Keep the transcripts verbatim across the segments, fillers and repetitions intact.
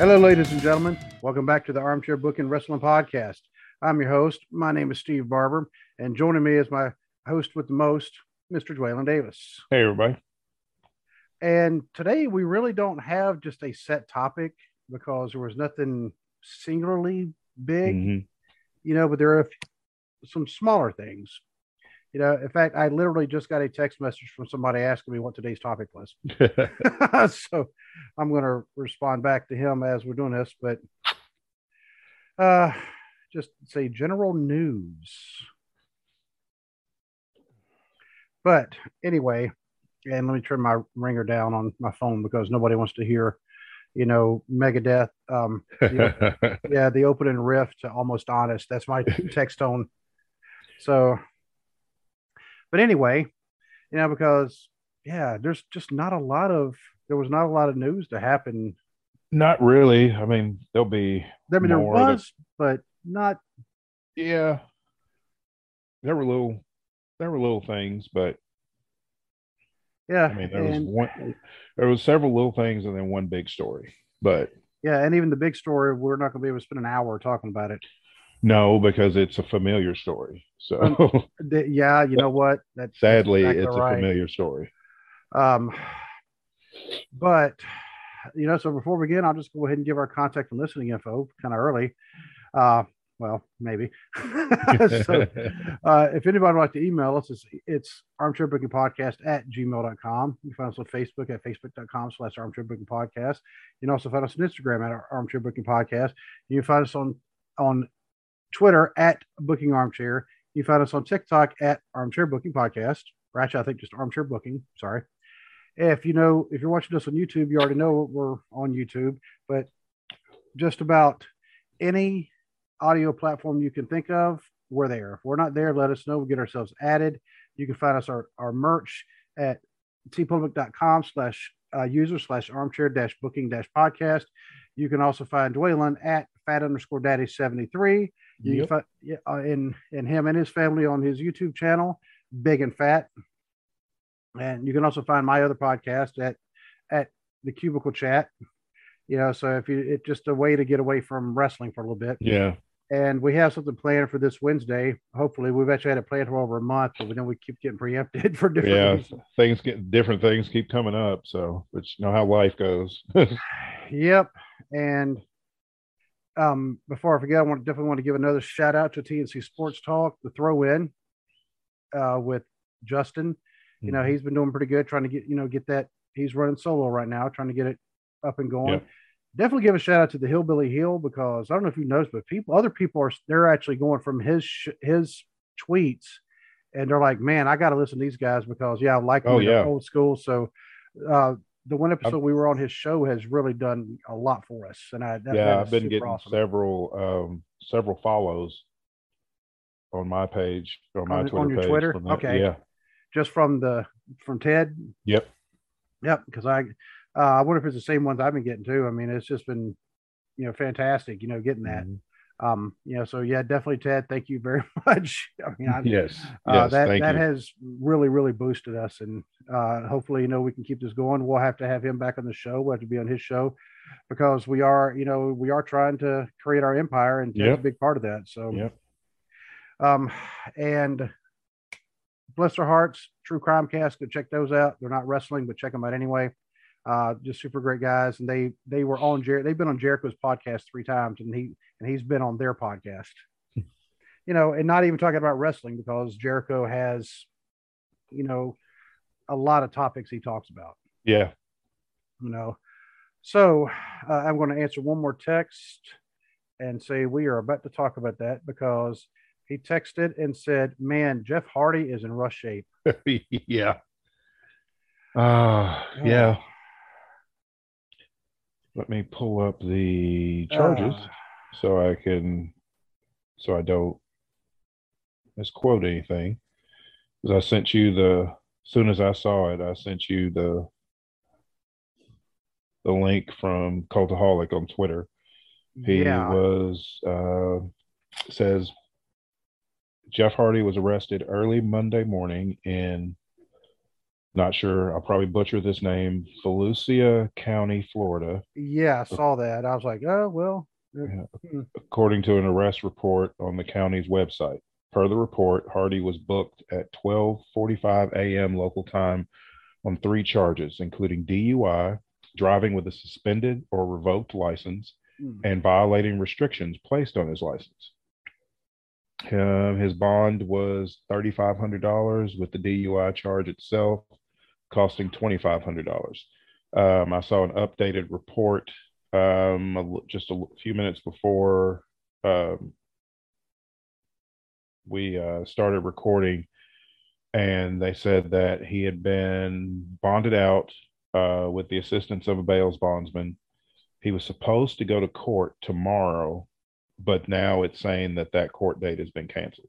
Hello, ladies and gentlemen. Welcome back to the Armchair Booking Wrestling Podcast. I'm your host. My name is Steve Barber, and joining me is my host with the most, Mister Dwayne Davis. Hey, everybody. And today we really don't have just a set topic because there was nothing singularly big, mm-hmm. you know, but there are some smaller things. You know, in fact, I literally just got a text message from somebody asking me what today's topic was. So I'm going to respond back to him as we're doing this, but uh, just say general news. But anyway, and let me turn my ringer down on my phone because nobody wants to hear, you know, Megadeth. Um, the, yeah, the opening riff to Almost Honest. That's my text tone. So... But anyway, you know, because, yeah, there's just not a lot of, there was not a lot of news to happen. Not really. I mean, there'll be. I mean, there was, that, but not. Yeah. There were little, there were little things, but. Yeah. I mean, there and, was one, there was several little things and then one big story, but. Yeah. And even the big story, we're not going to be able to spend an hour talking about it. No, because it's a familiar story. So um, yeah, you know what? That's sadly, exactly it's right. a familiar story. Um, but you know, so before we begin, I'll just go ahead and give our contact and listening info kind of early. Uh, well, maybe. so uh, if anybody would like to email us, it's, it's armchairbookingpodcast at gmail dot com. You can find us on Facebook at facebook dot com slash armchairbookingpodcast. You can also find us on Instagram at armchairbookingpodcast. You can find us on on Twitter at Booking Armchair. You find us on TikTok at Armchair Booking Podcast. Or actually, I think just Armchair Booking. Sorry. If you know, if you're watching us on YouTube, you already know we're on YouTube. But just about any audio platform you can think of, we're there. If we're not there, let us know. We'll get ourselves added. You can find us our, our merch at tpublic.com slash user slash armchair dash booking dash podcast. You can also find Dwaylen at fat underscore daddy seventy-three. You yep. can find uh, in, in him and his family on his YouTube channel, Big and Fat. And you can also find my other podcast at, at the Cubicle Chat. You know, so if you, it's just a way to get away from wrestling for a little bit. Yeah. And we have something planned for this Wednesday. Hopefully, we've actually had it planned for over a month, but then we keep getting preempted for different yeah, reasons. Things get different things keep coming up. So, but you know how life goes. Yep. And um, before I forget, I want definitely want to give another shout out to T N C Sports Talk, the throw in uh, with Justin. Mm-hmm. You know, he's been doing pretty good trying to get, you know, get that. He's running solo right now, trying to get it up and going. Yep. Definitely give a shout out to the Hillbilly Hill because I don't know if you noticed, but people, other people are, they're actually going from his, sh- his tweets and they're like, man, I got to listen to these guys because yeah, I like them. Oh, yeah. They're old school. So uh, the one episode I'm, we were on his show has really done a lot for us. And I, that, yeah, that I've been getting awesome. several, um, several follows on my page, on my on, Twitter on your page, Twitter? That, okay. Yeah. Just from the, from Ted. Yep. Yep. Cause I, Uh, I wonder if it's the same ones I've been getting too. I mean, it's just been, you know, fantastic, you know, getting that, mm-hmm. um, you know, so yeah, definitely Ted, thank you very much. I mean, I, yes, uh, yes, that, that has really, really boosted us. And uh, hopefully, you know, we can keep this going. We'll have to have him back on the show. We'll have to be on his show because we are, you know, we are trying to create our empire and Ted's yep. a big part of that. So, yep. um, and bless their hearts, True Crime Cast, go check those out. They're not wrestling, but check them out anyway. Uh, just super great guys, and they they were on Jer- they've been on Jericho's podcast three times, and he and he's been on their podcast. You know, and not even talking about wrestling because Jericho has, you know, a lot of topics he talks about. Yeah, you know. So uh, I'm going to answer one more text and say we are about to talk about that because he texted and said, "Man, Jeff Hardy is in rough shape." yeah. Uh, oh yeah. Let me pull up the charges uh, so I can, so I don't misquote anything. Because I sent you the, as soon as I saw it, I sent you the the link from Cultaholic on Twitter. He yeah. was, uh, says, Jeff Hardy was arrested early Monday morning in not sure, I'll probably butcher this name, Volusia County, Florida. Yeah, I saw that. I was like, oh, well. Yeah. According to an arrest report on the county's website. Per the report, Hardy was booked at twelve forty-five a.m. local time on three charges, including D U I, driving with a suspended or revoked license, mm. and violating restrictions placed on his license. Um, his bond was thirty-five hundred dollars, with the D U I charge itself costing twenty-five hundred dollars. Um, I saw an updated report um, a, just a few minutes before um, we uh, started recording, and they said that he had been bonded out uh, with the assistance of a bail bondsman. He was supposed to go to court tomorrow, but now it's saying that that court date has been canceled.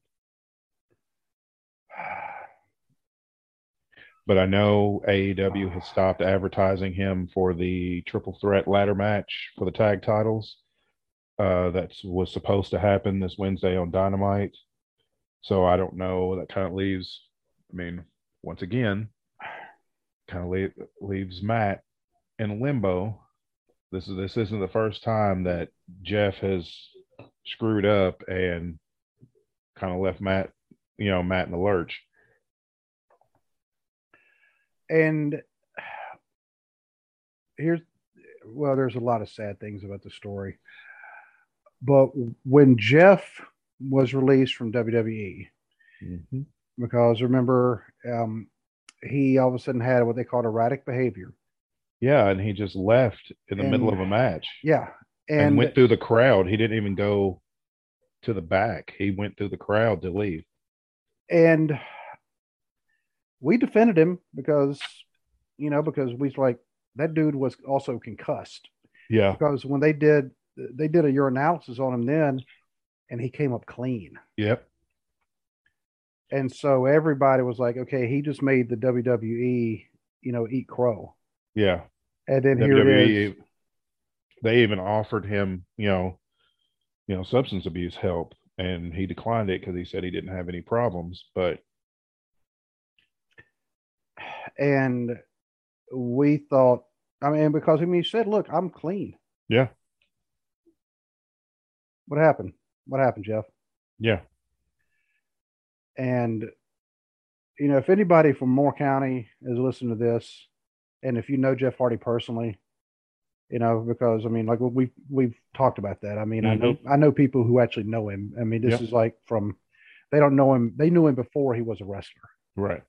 But I know A E W has stopped advertising him for the triple threat ladder match for the tag titles. Uh, that was supposed to happen this Wednesday on Dynamite. So I don't know. That kind of leaves, I mean, once again, kind of leave, leaves Matt in limbo. This is, this isn't the first time that Jeff has screwed up and kind of left Matt, you know, Matt in the lurch. And here's, well, there's a lot of sad things about the story. But when Jeff was released from W W E, mm-hmm. because remember, um, he all of a sudden had what they called erratic behavior. Yeah, and he just left in the and, middle of a match. Yeah. And, and went through the crowd. He didn't even go to the back. He went through the crowd to leave. And we defended him because, you know, because we like, that dude was also concussed. Yeah. Because when they did, they did a urinalysis on him then, and he came up clean. Yep. And so everybody was like, okay, he just made the W W E, you know, eat crow. Yeah. And then here it is. They even offered him, you know, you know, substance abuse help, and he declined it because he said he didn't have any problems. But and we thought, I mean, because I mean, he said, "Look, I'm clean." Yeah. What happened? What happened, Jeff? Yeah. And you know, if anybody from Moore County is listening to this, and if you know Jeff Hardy personally. You know, because I mean, like we've we've talked about that. I mean, mm-hmm. I know I know people who actually know him. I mean, this yep. is like from they don't know him. They knew him before he was a wrestler, right?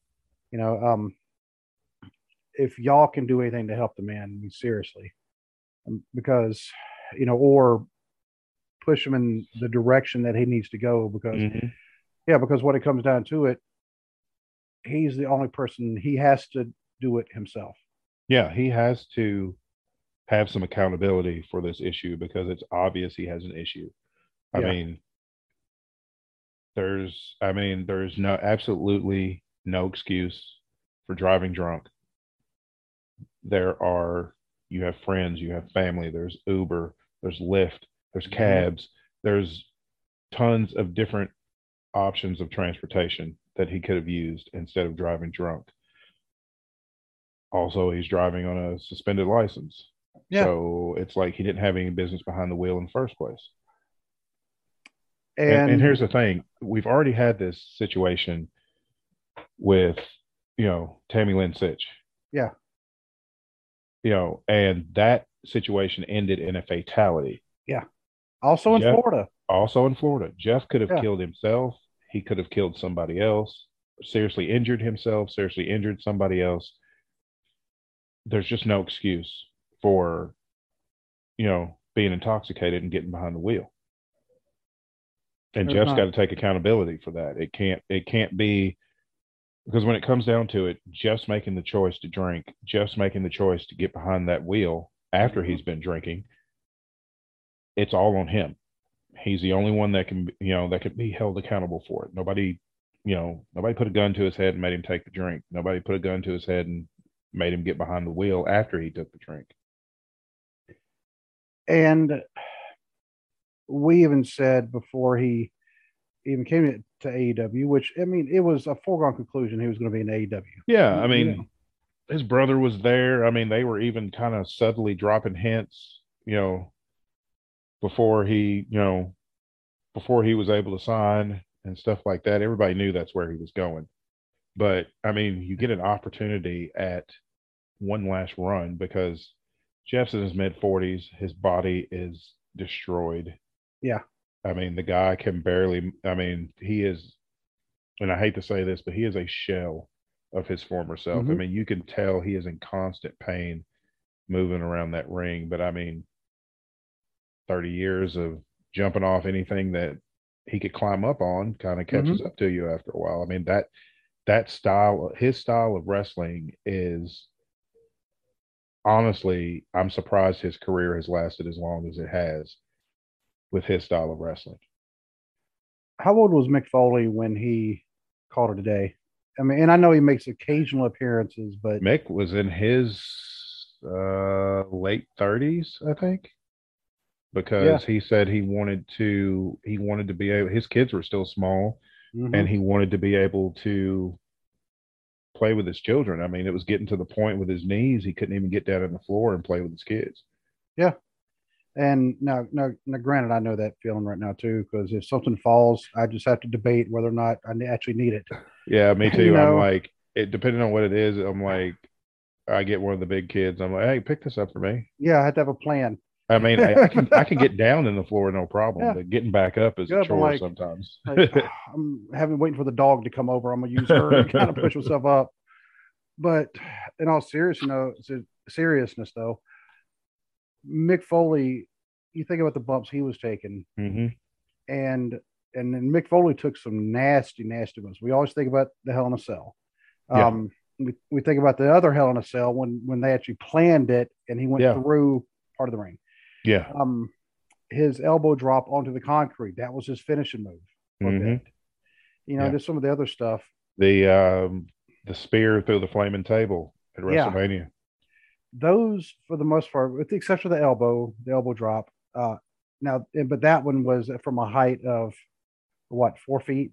You know, um, if y'all can do anything to help the man, I mean, seriously, because you know, or push him in the direction that he needs to go, because mm-hmm. yeah, because when it comes down to it, he's the only person. He has to do it himself. Yeah, he has to have some accountability for this issue, because it's obvious he has an issue. I yeah. mean, there's, I mean, there's no, absolutely no excuse for driving drunk. There are, you have friends, you have family, there's Uber, there's Lyft, there's cabs, mm-hmm. there's tons of different options of transportation that he could have used instead of driving drunk. Also, he's driving on a suspended license. Yeah. So it's like he didn't have any business behind the wheel in the first place. And, and, and here's the thing. We've already had this situation with, you know, Tammy Lynn Sitch. Yeah. You know, and that situation ended in a fatality. Yeah. Also in Jeff, Florida. Also in Florida. Jeff could have yeah. killed himself. He could have killed somebody else, seriously injured himself, seriously injured somebody else. There's just no excuse for, you know, being intoxicated and getting behind the wheel. And There's Jeff's not. got to take accountability for that. It can't, it can't be, because when it comes down to it, Jeff's making the choice to drink. Jeff's making the choice to get behind that wheel after he's been drinking. It's all on him. He's the only one that can, you know, that can be held accountable for it. Nobody, you know, nobody put a gun to his head and made him take the drink. Nobody put a gun to his head and made him get behind the wheel after he took the drink. And we even said before he even came to A E W, which, I mean, it was a foregone conclusion he was going to be in A E W. Yeah, I mean, his brother was there. I mean, they were even kind of subtly dropping hints, you know, before he, you know, before he was able to sign and stuff like that. Everybody knew that's where he was going. But, I mean, you get an opportunity at one last run because Jeff's in his mid forties. His body is destroyed. Yeah. I mean, the guy can barely, I mean, he is, and I hate to say this, but he is a shell of his former self. Mm-hmm. I mean, you can tell he is in constant pain moving around that ring. But, I mean, thirty years of jumping off anything that he could climb up on kind of catches mm-hmm. up to you after a while. I mean, that that style, his style of wrestling is, honestly, I'm surprised his career has lasted as long as it has with his style of wrestling. How old was Mick Foley when he called it a day? I mean, and I know he makes occasional appearances, but Mick was in his uh, late thirties, I think, because yeah. he said he wanted to, he wanted to be able, his kids were still small mm-hmm. and he wanted to be able to play with his children. I mean, it was getting to the point with his knees, he couldn't even get down on the floor and play with his kids. Yeah. And now, now, now granted, I know that feeling right now too, because if something falls, I just have to debate whether or not I actually need it. Yeah, me too. You know? I'm like, it depending on what it is, I'm like, I get one of the big kids. I'm like, hey, pick this up for me. Yeah, I have to have a plan. I mean, I, I can I can get down in the floor no problem, yeah. but getting back up is Good, a chore like, sometimes. Like, oh, I'm having waiting for the dog to come over. I'm gonna use her and kind of push myself up. But in all seriousness, no, seriousness though. Mick Foley, you think about the bumps he was taking, mm-hmm. and and then Mick Foley took some nasty, nasty ones. We always think about the Hell in a Cell. Yeah. Um, we we think about the other Hell in a Cell when when they actually planned it and he went yeah. through part of the ring. Yeah. Um, his elbow drop onto the concrete, that was his finishing move. Mm-hmm. You know, yeah. just some of the other stuff. The um, the spear through the flaming table at WrestleMania. Yeah. Those, for the most part, with the exception of the elbow, the elbow drop. Uh, now, but that one was from a height of what, four feet?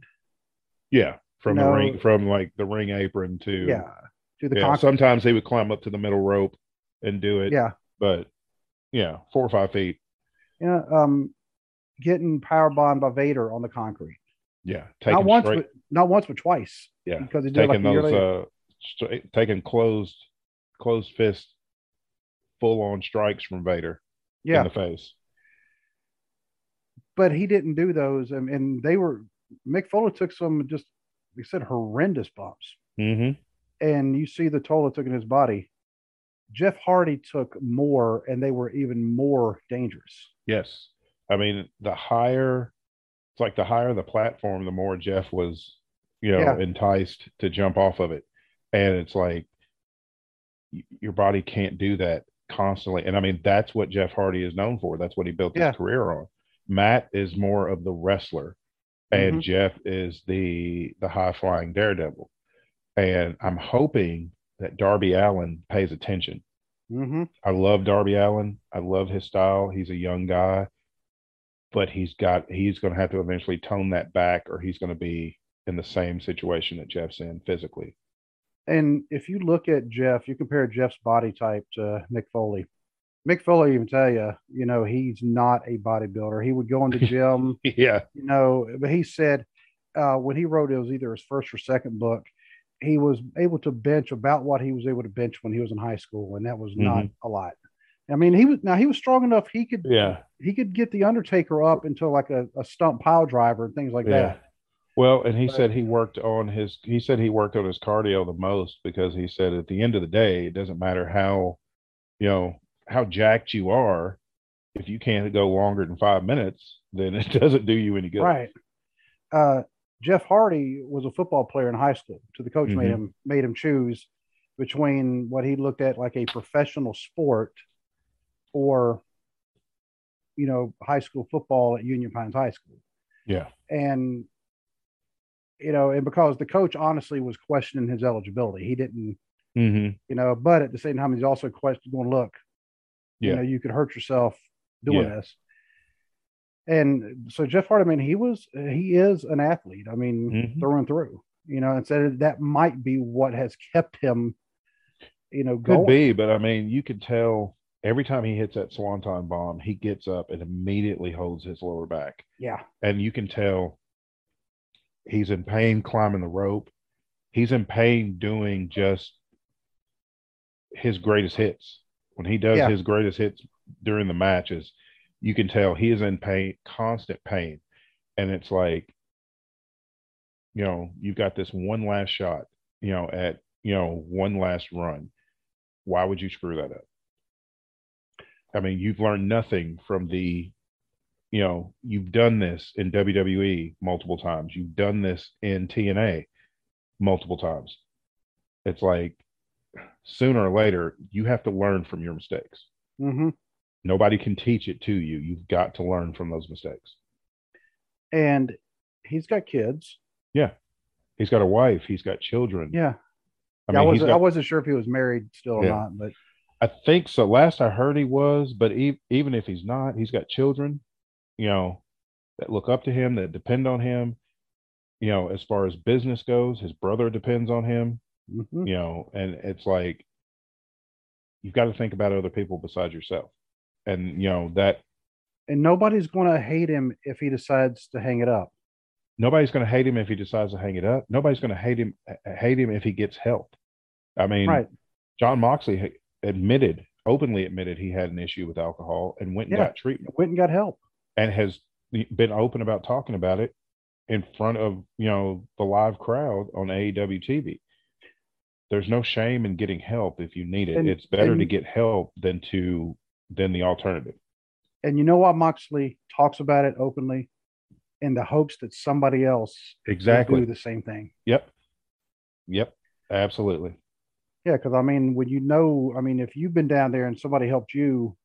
Yeah, from you know, the ring, from like the ring apron to yeah, to the yeah, concrete. Sometimes they would climb up to the middle rope and do it. Yeah, but yeah, four or five feet. Yeah, um, getting powerbombed by Vader on the concrete. Yeah, not once, straight, but not once, but twice. Yeah, because he did taking like those uh, straight, taking closed closed fist. Full-on strikes from Vader yeah. in the face. But he didn't do those, and, and they were Mick Foley took some just, they said, horrendous bumps. Mm-hmm. And you see the toll it took in his body. Jeff Hardy took more, and they were even more dangerous. Yes. I mean, the higher, it's like the higher the platform, the more Jeff was, you know, yeah. enticed to jump off of it. And it's like, your body can't do that constantly. And I mean, that's what Jeff Hardy is known for. That's what he built yeah. his career on. Matt is more of the wrestler and mm-hmm. Jeff is the, the high flying daredevil. And I'm hoping that Darby Allin pays attention. Mm-hmm. I love Darby Allin. I love his style. He's a young guy, but he's got, he's going to have to eventually tone that back or he's going to be in the same situation that Jeff's in physically. And if you look at Jeff, you compare Jeff's body type to Mick Foley. Mick Foley even tell you, you know, he's not a bodybuilder. He would go in the gym. yeah. You know, but he said uh, when he wrote, it was either his first or second book, he was able to bench about what he was able to bench when he was in high school. And that was mm-hmm. not a lot. I mean, he was, now he was strong enough. He could, yeah. he could get the Undertaker up into like a, a stump pile driver and things like yeah. that. Well, and he but, said he worked on his, he said he worked on his cardio the most because he said at the end of the day, it doesn't matter how, you know, how jacked you are. If you can't go longer than five minutes, then it doesn't do you any good. Right. Uh, Jeff Hardy was a football player in high school. So the coach mm-hmm. made him, made him choose between what he looked at like a professional sport or, you know, high school football at Union Pines High School. Yeah. And, you know, and because the coach honestly was questioning his eligibility, he didn't, mm-hmm. you know, but at the same time, he's also questioning, going, look, yeah. you know, you could hurt yourself doing yeah. this. And so Jeff Hardy, I mean, he was, he is an athlete. I mean, mm-hmm. through and through, you know, and so that might be what has kept him you know, going. Could be, but I mean, you could tell every time he hits that Swanton bomb, he gets up and immediately holds his lower back. Yeah. And you can tell he's in pain climbing the rope. He's in pain doing just his greatest hits. When he does yeah. his greatest hits during the matches, you can tell he is in pain, constant pain. And it's like, you know, you've got this one last shot, you know, at, you know, one last run. Why would you screw that up? I mean, you've learned nothing from the, you know, you've done this in W W E multiple times. You've done this in T N A multiple times. It's like, sooner or later, you have to learn from your mistakes. Mm-hmm. Nobody can teach it to you. You've got to learn from those mistakes. And he's got kids. Yeah. He's got a wife. He's got children. Yeah. I, mean, I, wasn't, got, I wasn't sure if he was married still or yeah. not, but I think so. Last I heard he was, but e- even if he's not, he's got children, you know, that look up to him, that depend on him. You know, as far as business goes, his brother depends on him, mm-hmm. you know, and it's like, you've got to think about other people besides yourself. And, you know, that. And nobody's going to hate him if he decides to hang it up. Nobody's going to hate him if he decides to hang it up. Nobody's going to hate him, hate him if he gets help. I mean, right. John Moxley admitted, openly admitted he had an issue with alcohol and went and yeah, got treatment. Went and got help. And has been open about talking about it in front of, you know, the live crowd on A E W T V. There's no shame in getting help if you need it. And, it's better and, to get help than to than the alternative. And you know why Moxley talks about it openly? In the hopes that somebody else exactly do the same thing. Yep. Yep. Absolutely. Yeah. Cause I mean, when you know, I mean, if you've been down there and somebody helped you,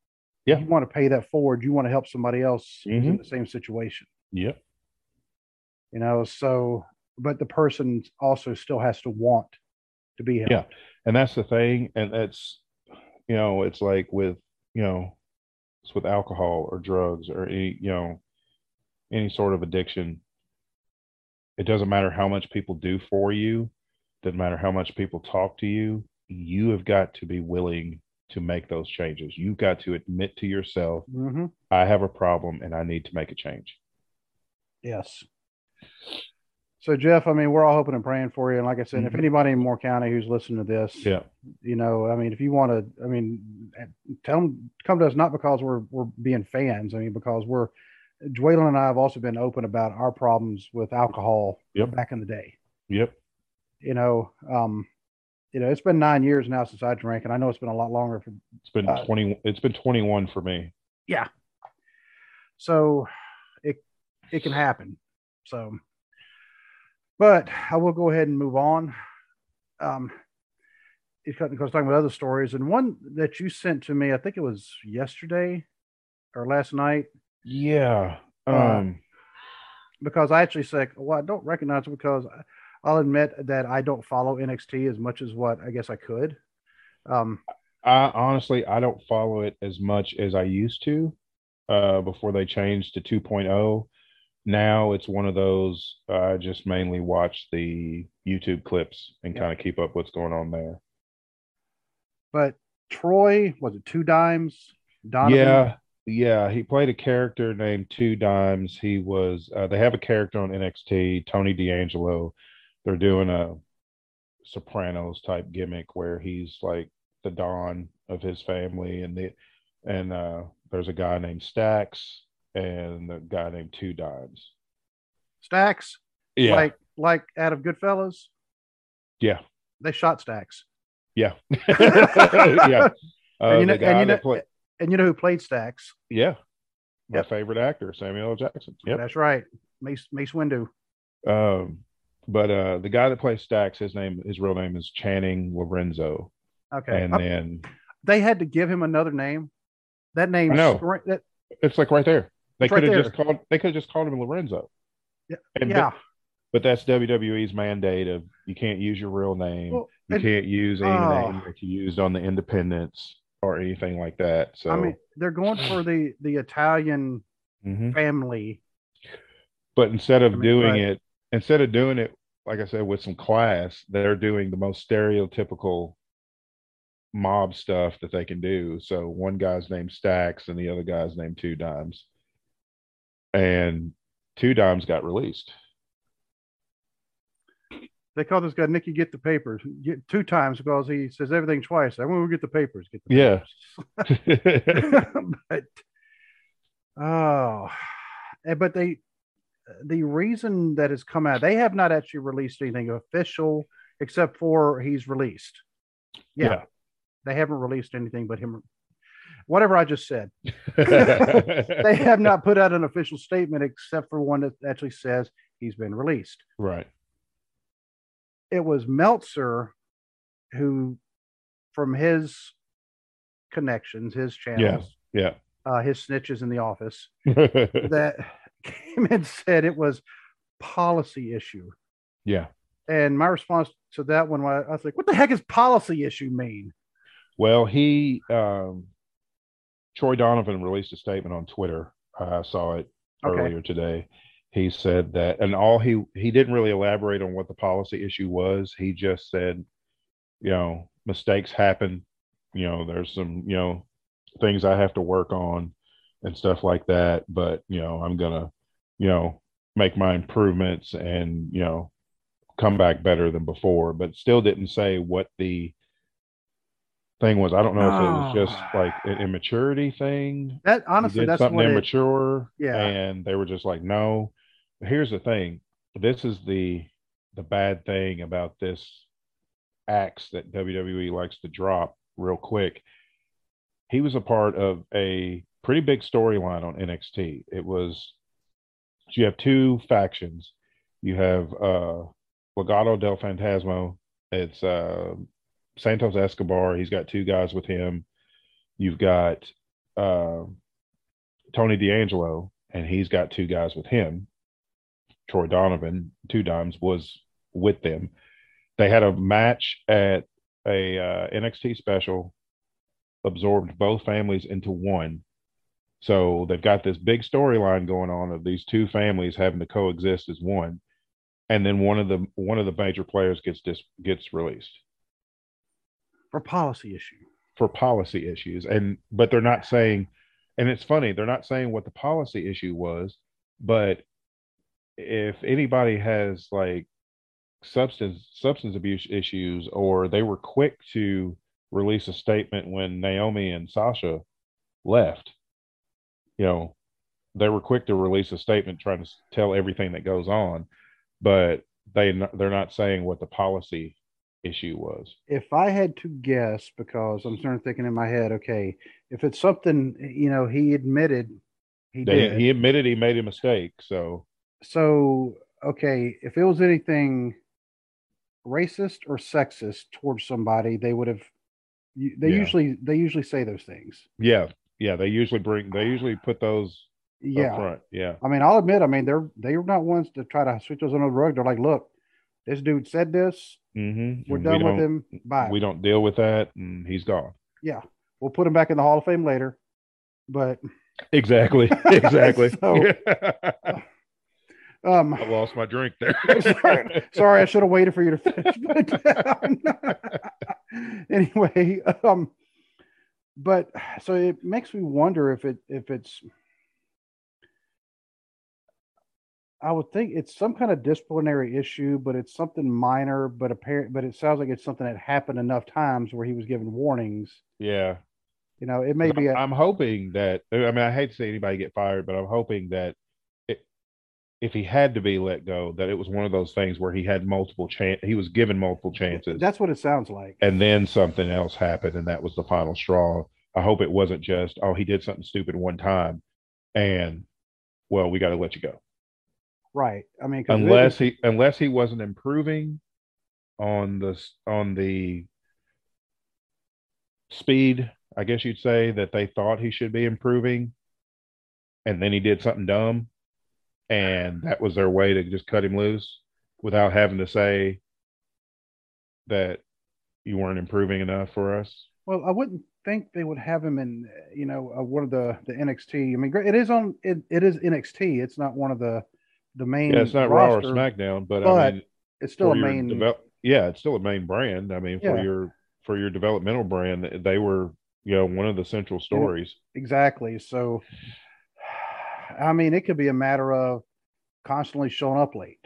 yeah. you want to pay that forward. You want to help somebody else mm-hmm. who's in the same situation. Yep. You know, so, but the person also still has to want to be helped. Yeah. And that's the thing. And that's, you know, it's like with, you know, it's with alcohol or drugs or, any, you know, any sort of addiction. It doesn't matter how much people do for you. Doesn't matter how much people talk to you. You have got to be willing to make those changes. You've got to admit to yourself, mm-hmm. I have a problem and I need to make a change. Yes. So Jeff, I mean, we're all hoping and praying for you. And like I said, mm-hmm. if anybody in Moore County who's listening to this, yeah, you know, I mean, if you want to, I mean, tell them, come to us, not because we're, we're being fans. I mean, because we're, Dwaylen and I have also been open about our problems with alcohol yep. back in the day. Yep. You know, um, you know, it's been nine years now since I drank, and I know it's been a lot longer. For, it's been uh, twenty. It's been twenty-one for me. Yeah. So, it it can happen. So, but I will go ahead and move on. Um, it's because talking about other stories, and one that you sent to me, I think it was yesterday or last night. Yeah. Um, um, because I actually said, well, I don't recognize it because I'll admit that I don't follow N X T as much as what I guess I could. Um, I honestly, I don't follow it as much as I used to uh, before they changed to two point oh. Now it's one of those, I uh, just mainly watch the YouTube clips and yeah. kind of keep up what's going on there. But Troy, was it Two Dimes? Donovan? Yeah. Yeah, he played a character named Two Dimes. He was, uh, they have a character on N X T, Tony D'Angelo. They're doing a Sopranos type gimmick where he's like the Don of his family. And the, and uh, there's a guy named Stacks and a guy named Two Dimes. Stacks? Yeah. Like, like out of Goodfellas? Yeah. They shot Stacks. Yeah. yeah. Uh, and you know, the guy and you know, that played- And you know who played Stacks? Yeah. My yep. favorite actor, Samuel L. Jackson. Yep. That's right. Mace Mace Windu. Um, but uh, the guy that plays Stacks, his name, his real name is Channing Lorenzo. Okay. And I, then they had to give him another name. That name scra- that, it's like right there. They could have right just called they could have just called him Lorenzo. Yeah. And yeah. But, but that's W W E's mandate of you can't use your real name. Well, you and, can't use any oh. name that you used on the independents. Or anything like that. So I mean, they're going for the the Italian mm-hmm. family, but instead of I mean, doing right. it, instead of doing it, like I said, with some class, they're doing the most stereotypical mob stuff that they can do. So one guy's named Stacks and the other guy's named Two Dimes. And Two Dimes got released. They call this guy Nicky Get the Papers get two times because he says everything twice. I want to get the papers. Get the papers. Yeah. But oh, but they, the reason that has come out, they have not actually released anything official except for he's released. Yeah, yeah. They haven't released anything but him. Whatever I just said. They have not put out an official statement except for one that actually says he's been released. Right. It was Meltzer who, from his connections, his channels, yeah, yeah. Uh, his snitches in the office, that came and said it was policy issue. Yeah. And my response to that one, I was like, what the heck does policy issue mean? Well, he, um, Troy Donovan released a statement on Twitter. I saw it earlier okay. today. He said that, and all he, he didn't really elaborate on what the policy issue was. He just said, you know, mistakes happen. You know, there's some, you know, things I have to work on and stuff like that. But, you know, I'm going to, you know, make my improvements and, you know, come back better than before, but still didn't say what the thing was. I don't know oh. if it was just like an immaturity thing. That honestly, that's something immature. It, yeah. And they were just like, no. Here's the thing. This is the the bad thing about this axe that W W E likes to drop real quick. He was a part of a pretty big storyline on N X T. It was, you have two factions. You have uh, Legado del Fantasma. It's uh, Santos Escobar. He's got two guys with him. You've got uh, Tony D'Angelo, and he's got two guys with him. Troy Donovan, Two Dimes, was with them. They had a match at a uh, N X T special, absorbed both families into one. So they've got this big storyline going on of these two families having to coexist as one, and then one of the one of the major players gets dis- gets released for policy issue. For policy issues, and but they're not saying, and it's funny, they're not saying what the policy issue was, but if anybody has like substance substance abuse issues, or they were quick to release a statement when Naomi and Sasha left, you know, they were quick to release a statement trying to tell everything that goes on, but they they're not saying what the policy issue was. If I had to guess, because I'm starting thinking in my head, okay, if it's something, you know, he admitted he they, did. He admitted he made a mistake, so. So, okay, if it was anything racist or sexist towards somebody, they would have, they yeah. usually, they usually say those things. Yeah. Yeah. They usually bring, they usually put those yeah. up front. Yeah. I mean, I'll admit, I mean, they're, they're not ones to try to sweep those under the rug. They're like, look, this dude said this. Mm-hmm. We're and done we with him. Bye. We don't deal with that. And he's gone. Yeah. We'll put him back in the Hall of Fame later. But. Exactly. Exactly. so, uh, Um, I lost my drink there. sorry, sorry, I should have waited for you to finish. But, um, anyway, um, but so it makes me wonder if it if it's. I would think it's some kind of disciplinary issue, but it's something minor. But apparent, but it sounds like it's something that happened enough times where he was given warnings. Yeah, you know, it may be. A, I'm hoping that. I mean, I hate to see anybody get fired, but I'm hoping that. If he had to be let go, that it was one of those things where he had multiple chance, he was given multiple chances. That's what it sounds like. And then something else happened, and that was the final straw. I hope it wasn't just, oh, he did something stupid one time, and well, we got to let you go. Right. I mean, unless he unless he wasn't improving on the on the speed, I guess you'd say that they thought he should be improving, and then he did something dumb. And that was their way to just cut him loose without having to say that you weren't improving enough for us. Well, I wouldn't think they would have him in, you know, uh, one of the, the N X T. I mean, it is on, it, it is N X T. It's not one of the, the main. Yeah, it's not roster, Raw or SmackDown, but, but I mean, it's still a main. Develop, yeah, it's still a main brand. I mean, yeah. for your for your developmental brand, they were, you know, one of the central stories. Exactly. So, I mean, it could be a matter of constantly showing up late.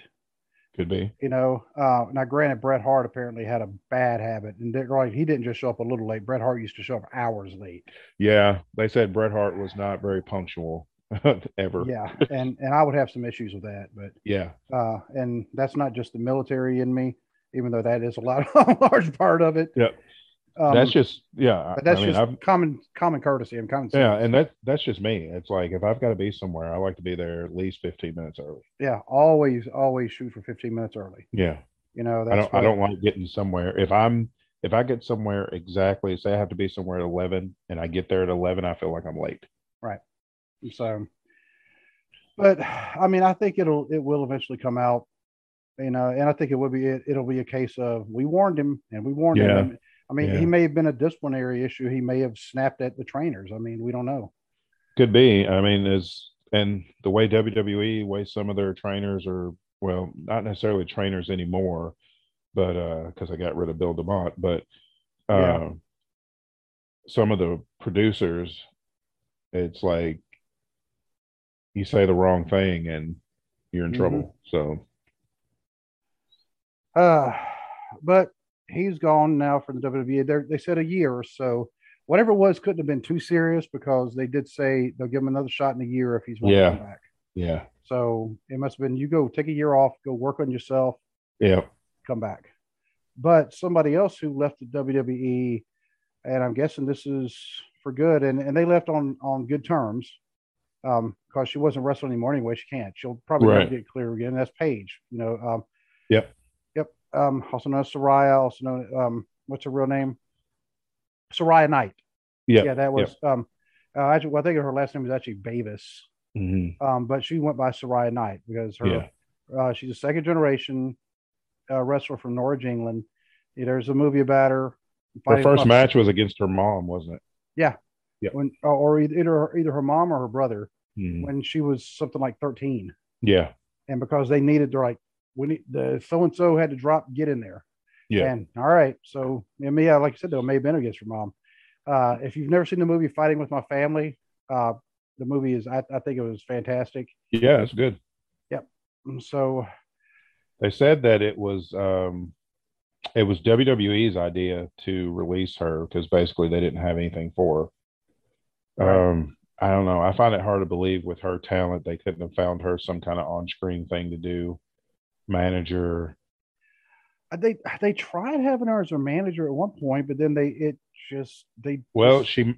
Could be. You know, uh, now granted, Bret Hart apparently had a bad habit, and he didn't just show up a little late. Bret Hart used to show up hours late. Yeah, they said Bret Hart was not very punctual ever. Yeah, and and I would have some issues with that, but yeah, uh, and that's not just the military in me, even though that is a lot, a large part of it. Yeah, um, that's just yeah, but that's I mean, just I've, common common courtesy and common sense. Yeah, and that that's just me. It's like if I've got to be somewhere, I like to be there at least fifteen minutes early. Yeah, always always shoot for fifteen minutes early. Yeah, you know, that's I don't what, I don't like getting somewhere. If I'm if I get somewhere exactly, say I have to be somewhere at eleven, and I get there at eleven, I feel like I'm late. Right. So, but I mean, I think it'll it will eventually come out, you know, and I think it will be it, it'll be a case of we warned him and we warned yeah. him. I mean, yeah. he may have been a disciplinary issue. He may have snapped at the trainers. I mean, we don't know. Could be. I mean, is and the way W W E, way some of their trainers are, well, not necessarily trainers anymore, but because uh, I got rid of Bill DeMott, but uh, yeah. some of the producers, it's like. You say the wrong thing and you're in mm-hmm. trouble. So, uh, but he's gone now from the W W E. They're, they said a year or so. Whatever it was couldn't have been too serious because they did say they'll give him another shot in a year if he's willing yeah. to come back. Yeah. So it must have been you go take a year off, go work on yourself. Yeah. Come back. But somebody else who left the W W E, and I'm guessing this is for good, and, and they left on, on good terms. Um, because she wasn't wrestling anymore anyway, she can't. She'll probably right. never get clear again. That's Paige, you know. Um, yep, yep. Um, also known as Saraya. Also known. Um, what's her real name? Saraya Knight. Yeah, yeah. That was. Yep. Um, uh, actually, well, I think her last name was actually Bavis. Mm-hmm. Um, but she went by Saraya Knight because her. Yeah. Uh, she's a second generation uh, wrestler from Norwich, England. Yeah, there's a movie about her. Her first match was against her mom, wasn't it? Yeah. Yeah. When or either either her mom or her brother mm. when she was something like thirteen. Yeah. And because they needed to like we need the so and so had to drop get in there. Yeah. And all right, so and me, like I said, though, may have been against her mom. Uh, if you've never seen the movie Fighting with My Family, uh, the movie is I, I think it was fantastic. Yeah, it's good. Yep. So they said that it was um, it was W W E's idea to release her because basically they didn't have anything for her. Um, I don't know. I find it hard to believe with her talent, they couldn't have found her some kind of on-screen thing to do, manager. They they tried having her as a manager at one point, but then they it just they. Well, just... she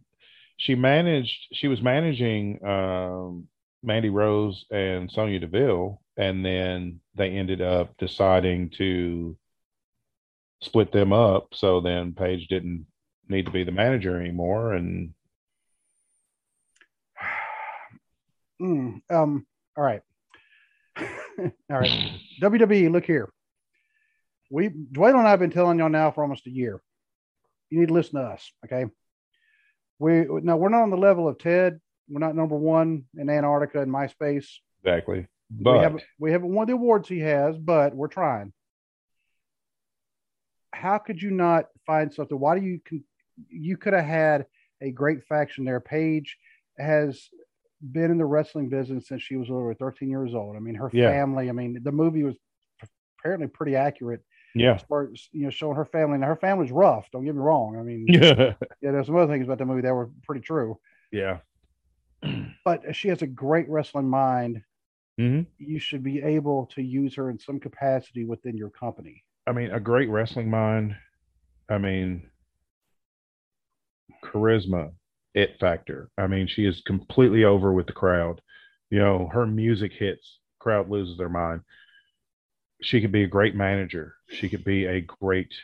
she managed. She was managing um, Mandy Rose and Sonya Deville, and then they ended up deciding to split them up. So then Paige didn't need to be the manager anymore, and. Mm, um. All right. all right. W W E, look here. We Dwayne and I have been telling y'all now for almost a year. You need to listen to us, okay? We no, we're not on the level of Ted. We're not number one in Antarctica and MySpace. Exactly. But we haven't, we haven't won the awards he has, but we're trying. How could you not find something? Why do you you could have had a great faction there? Paige has. Been in the wrestling business since she was over thirteen years old. I mean, her yeah. family. I mean, the movie was apparently pretty accurate. Yeah, as far as, you know, showing her family. Now her family's rough. Don't get me wrong. I mean, yeah, yeah there's some other things about the movie that were pretty true. Yeah, but she has a great wrestling mind. Mm-hmm. You should be able to use her in some capacity within your company. I mean, a great wrestling mind. I mean, charisma. It factor. I mean, she is completely over with the crowd. You know, her music hits, crowd loses their mind. She could be a great manager. She could be a great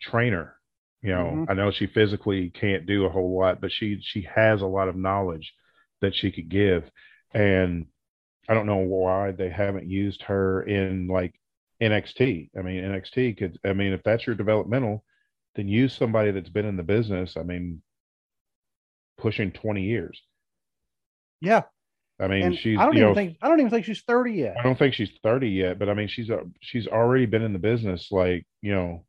trainer. You know, mm-hmm. I know she physically can't do a whole lot, but she she has a lot of knowledge that she could give. And I don't know why they haven't used her in like N X T. I mean, N X T could. I mean, if that's your developmental, then use somebody that's been in the business. I mean. Pushing twenty years. Yeah, I mean, and she's. I don't you even know, think. I don't even think she's thirty yet. I don't think she's thirty yet, but I mean, she's a, she's already been in the business like you know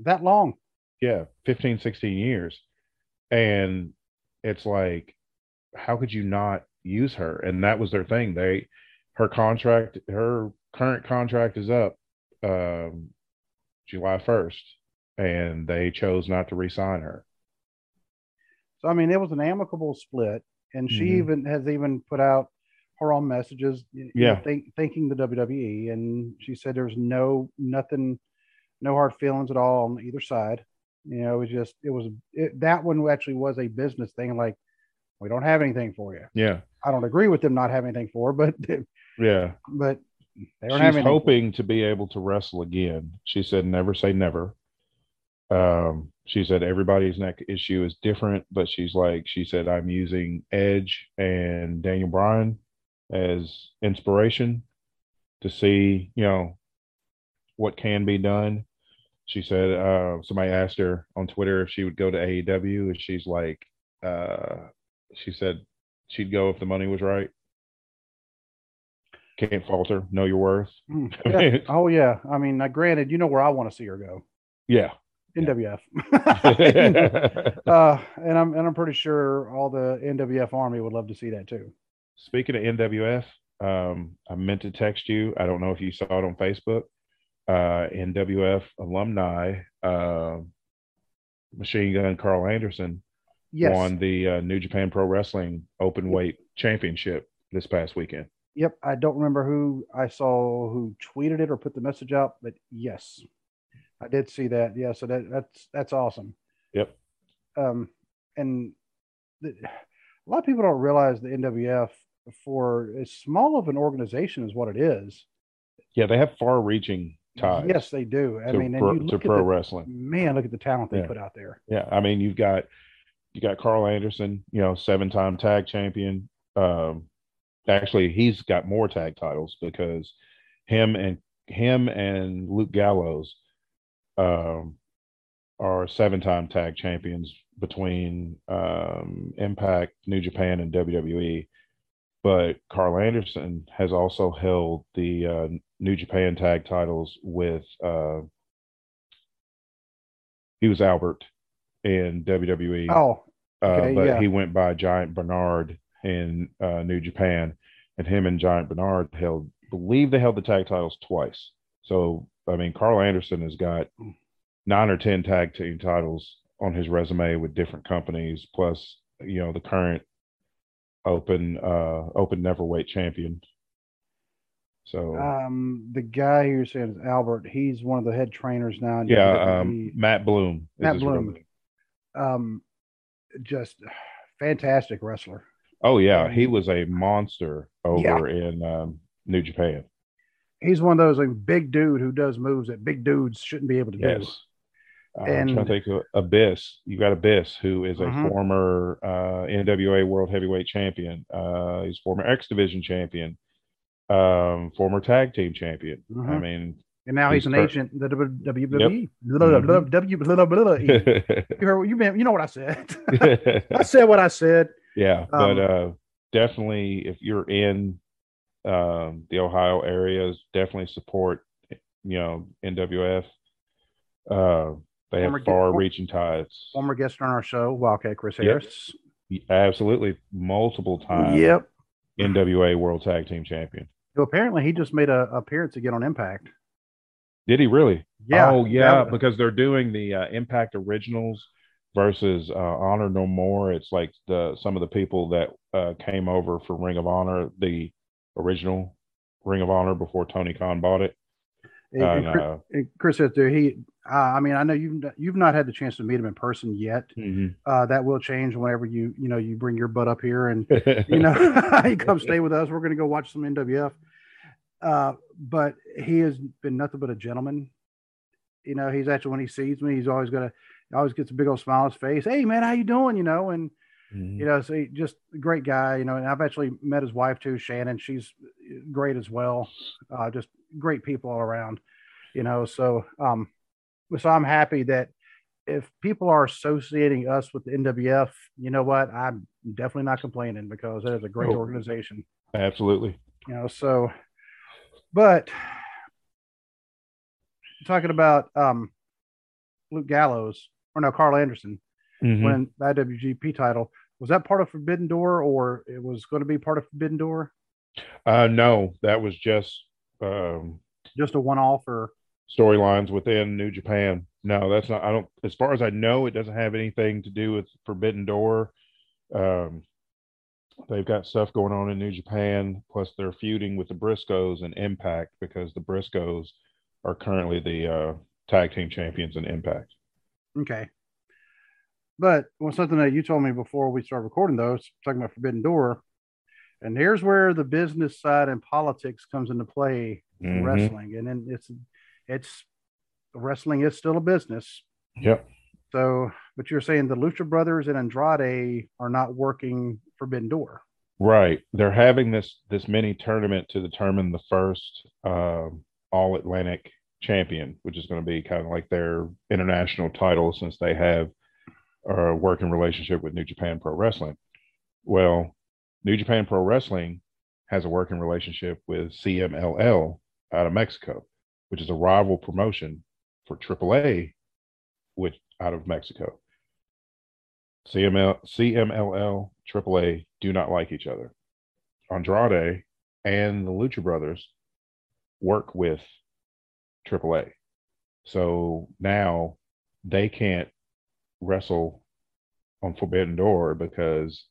that long. yeah, fifteen, sixteen years. And it's like, how could you not use her? And that was their thing. They, her contract, her current contract is up um, July first, and they chose not to re-sign her. So, I mean, it was an amicable split, and she mm-hmm. even has even put out her own messages, you yeah. know, think, thanking the W W E, and she said there's no, nothing, no hard feelings at all on either side. You know, it was just, it was, it, that one actually was a business thing. Like, we don't have anything for you. Yeah. I don't agree with them not having anything for her, but yeah, but they don't have anything. She's hoping to be able to wrestle again. She said, never say never. Um, she said, everybody's neck issue is different, but she's like, she said, I'm using Edge and Daniel Bryan as inspiration to see, you know, what can be done. She said, uh, somebody asked her on Twitter if she would go to A E W, and she's like, uh, she said she'd go if the money was right. Can't falter. Know your worth. Mm, yeah. Oh, yeah. I mean, now, granted, you know where I want to see her go. Yeah. N W F. uh, and I'm and I'm pretty sure all the N W F army would love to see that too. Speaking of N W F, um, I meant to text you. I don't know if you saw it on Facebook. Uh, N W F alumni, uh, Machine Gun Carl Anderson yes. won the uh, New Japan Pro Wrestling Open Weight Championship this past weekend. Yep. I don't remember who I saw who tweeted it or put the message out, but yes, I did see that. Yeah. So that, that's, that's awesome. Yep. Um, and the, a lot of people don't realize the N W F, for as small of an organization as what it is. Yeah. They have far reaching ties. Yes, they do. I to, mean, and pro, you look to pro the, wrestling, man, look at the talent they yeah. put out there. Yeah. I mean, you've got, you got Carl Anderson, you know, seven time tag champion. Um, actually, he's got more tag titles because him and him and Luke Gallows um, are seven time tag champions between um, Impact, New Japan, and W W E. But Carl Anderson has also held the uh, New Japan tag titles with, uh, he was Albert in W W E. Oh, okay, uh, but yeah. he went by Giant Bernard in uh, New Japan, and him and Giant Bernard held, believe they held the tag titles twice. So, I mean, Carl Anderson has got nine or ten tag team titles on his resume with different companies, plus, you know, the current open uh open neverweight champion. So um the guy who says Albert, he's one of the head trainers now. Yeah, um, Matt Bloom. Matt Bloom. Um just fantastic wrestler. Oh yeah, he was a monster over yeah. in um, New Japan. He's one of those like big dude who does moves that big dudes shouldn't be able to yes. do. Uh, and, I'm trying to think of Abyss. You got Abyss, who is a uh-huh. former uh, N W A World Heavyweight Champion. Uh, he's former X Division Champion, um, former Tag Team Champion. Uh-huh. I mean, and now he's, he's an per- agent. The W W E. You you know what I said. I said what I said. Yeah, but uh, definitely, if you're in um, the Ohio areas, definitely support. You know, N W F. Uh, They former have far-reaching ties. Former guest on our show, Wildcat Chris yep. Harris. Absolutely, multiple times. Yep. N W A World Tag Team Champion. So apparently, he just made an appearance again on Impact. Did he really? Yeah. Oh, yeah, was... because they're doing the uh, Impact Originals versus uh, Honor No More. It's like the some of the people that uh, came over for Ring of Honor, the original Ring of Honor before Tony Khan bought it. And, uh, and Chris, no. and Chris says, dude, he. Uh, I mean, I know you've you've not had the chance to meet him in person yet. Mm-hmm. Uh, that will change whenever you you know you bring your butt up here and you know you come stay with us. We're going to go watch some N W F. Uh, but he has been nothing but a gentleman. You know, he's actually when he sees me, he's always gonna he always gets a big old smile on his face. Hey man, how you doing? You know, and mm-hmm. you know, so he, just a great guy. You know, and I've actually met his wife too, Shannon. She's great as well. Uh, just great people all around. You know, so. Um, So I'm happy that if people are associating us with the N W F, you know what? I'm definitely not complaining because that is a great oh, organization. Absolutely. You know, so, but talking about um, Luke Gallows, or no, Carl Anderson, mm-hmm. win the I W G P title. Was that part of Forbidden Door, or it was going to be part of Forbidden Door? Uh, no, that was just um, just a one-off or storylines within New Japan. No, that's not. I don't. As far as I know, it doesn't have anything to do with Forbidden Door. Um, they've got stuff going on in New Japan. Plus, they're feuding with the Briscoes and Impact because the Briscoes are currently the uh, tag team champions in Impact. Okay. But well, something that you told me before we started recording, though, is talking about Forbidden Door. And here's where the business side and politics comes into play in mm-hmm. wrestling. And then it's, it's wrestling is still a business. Yep. So, but you're saying the Lucha Brothers and Andrade are not working Forbidden Door. Right. They're having this, this mini tournament to determine the first um, all Atlantic champion, which is going to be kind of like their international title since they have a working relationship with New Japan Pro Wrestling. Well, New Japan Pro Wrestling has a working relationship with C M L L out of Mexico, which is a rival promotion for triple A, which out of Mexico. C M L, C M L L, triple A do not like each other. Andrade and the Lucha Brothers work with triple A. So now they can't wrestle on Forbidden Door because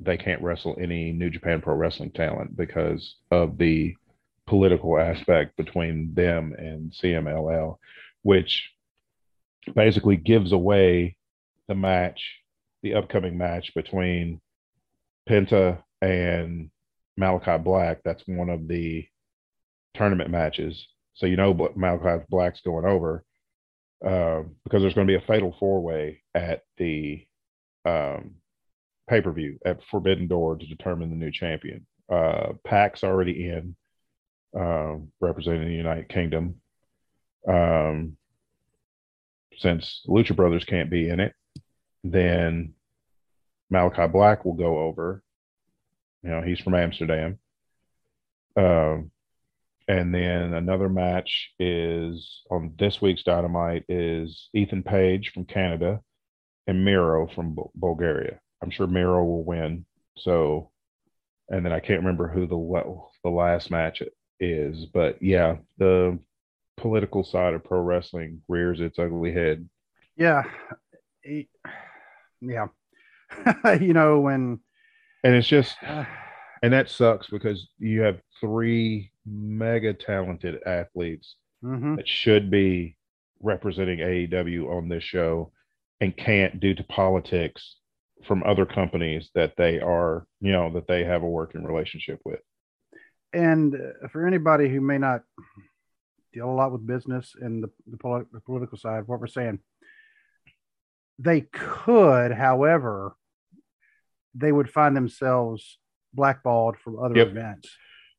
they can't wrestle any New Japan Pro Wrestling talent because of the political aspect between them and C M L L, which basically gives away the match, the upcoming match between Penta and Malachi Black. That's one of the tournament matches. So, you know, Malachi Black's going over uh, because there's going to be a fatal four-way at the um, pay-per-view at Forbidden Door to determine the new champion. Uh, Pac's already in, uh, representing the United Kingdom. Um, since Lucha Brothers can't be in it, then Malachi Black will go over. You know, he's from Amsterdam. Um, and then another match is on this week's Dynamite is Ethan Page from Canada and Miro from B- Bulgaria. I'm sure Miro will win. So, and then I can't remember who the what, the last match is, but yeah, the political side of pro wrestling rears its ugly head. Yeah, yeah. You know, when and it's just, and that sucks because you have three mega talented athletes mm-hmm. that should be representing A E W on this show and can't due to politics from other companies that they are, you know, that they have a working relationship with. And uh, for anybody who may not deal a lot with business and the, the, poli- the political side, what we're saying, they could, however, they would find themselves blackballed from other yep. events.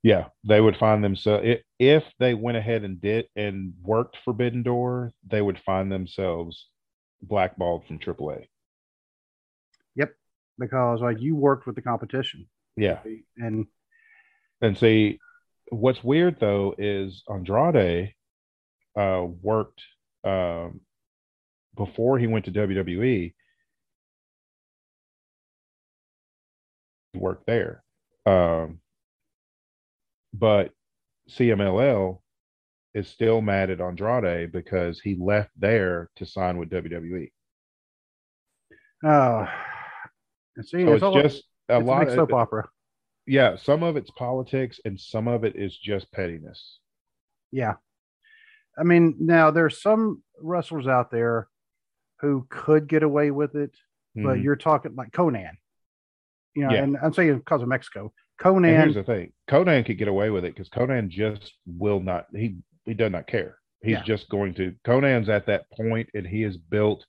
Yeah. They would find themselves, if they went ahead and did and worked Forbidden Door, they would find themselves blackballed from triple A. Because like you worked with the competition. Yeah. And and see what's weird though is Andrade uh worked um before he went to W W E. He worked there. Um but C M L L is still mad at Andrade because he left there to sign with W W E. Oh, See, so it's, it's just a, a it's lot of soap it, opera. Yeah, some of it's politics and some of it is just pettiness. Yeah. I mean, now there's some wrestlers out there who could get away with it, mm-hmm. but you're talking like Conan. You know, yeah. And I'm saying because of Mexico. Conan. And here's the thing. Conan could get away with it because Conan just will not, he, he does not care. He's yeah. just going to, Conan's at that point and he is built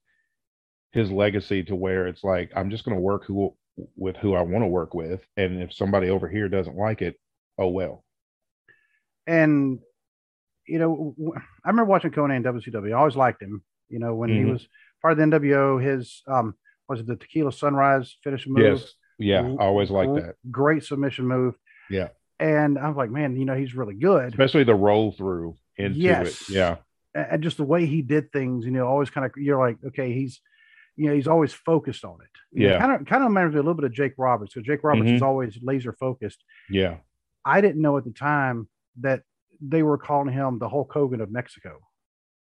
his legacy to where it's like, I'm just going to work who with who I want to work with. And if somebody over here doesn't like it, oh, well. And, you know, I remember watching Conan W C W. I always liked him, you know, when mm-hmm. he was part of the N W O, his, um, was it the Tequila Sunrise finishing move? Yes. Yeah. Ooh, I always liked that. Great submission move. Yeah. And I was like, man, you know, he's really good. Especially the roll through into yes. it. Yeah. And just the way he did things, you know, always kind of, you're like, okay, he's, you know, he's always focused on it. Yeah. Kind of, kind of reminds me a little bit of Jake Roberts. So Jake Roberts mm-hmm. is always laser focused. Yeah. I didn't know at the time that they were calling him the Hulk Hogan of Mexico.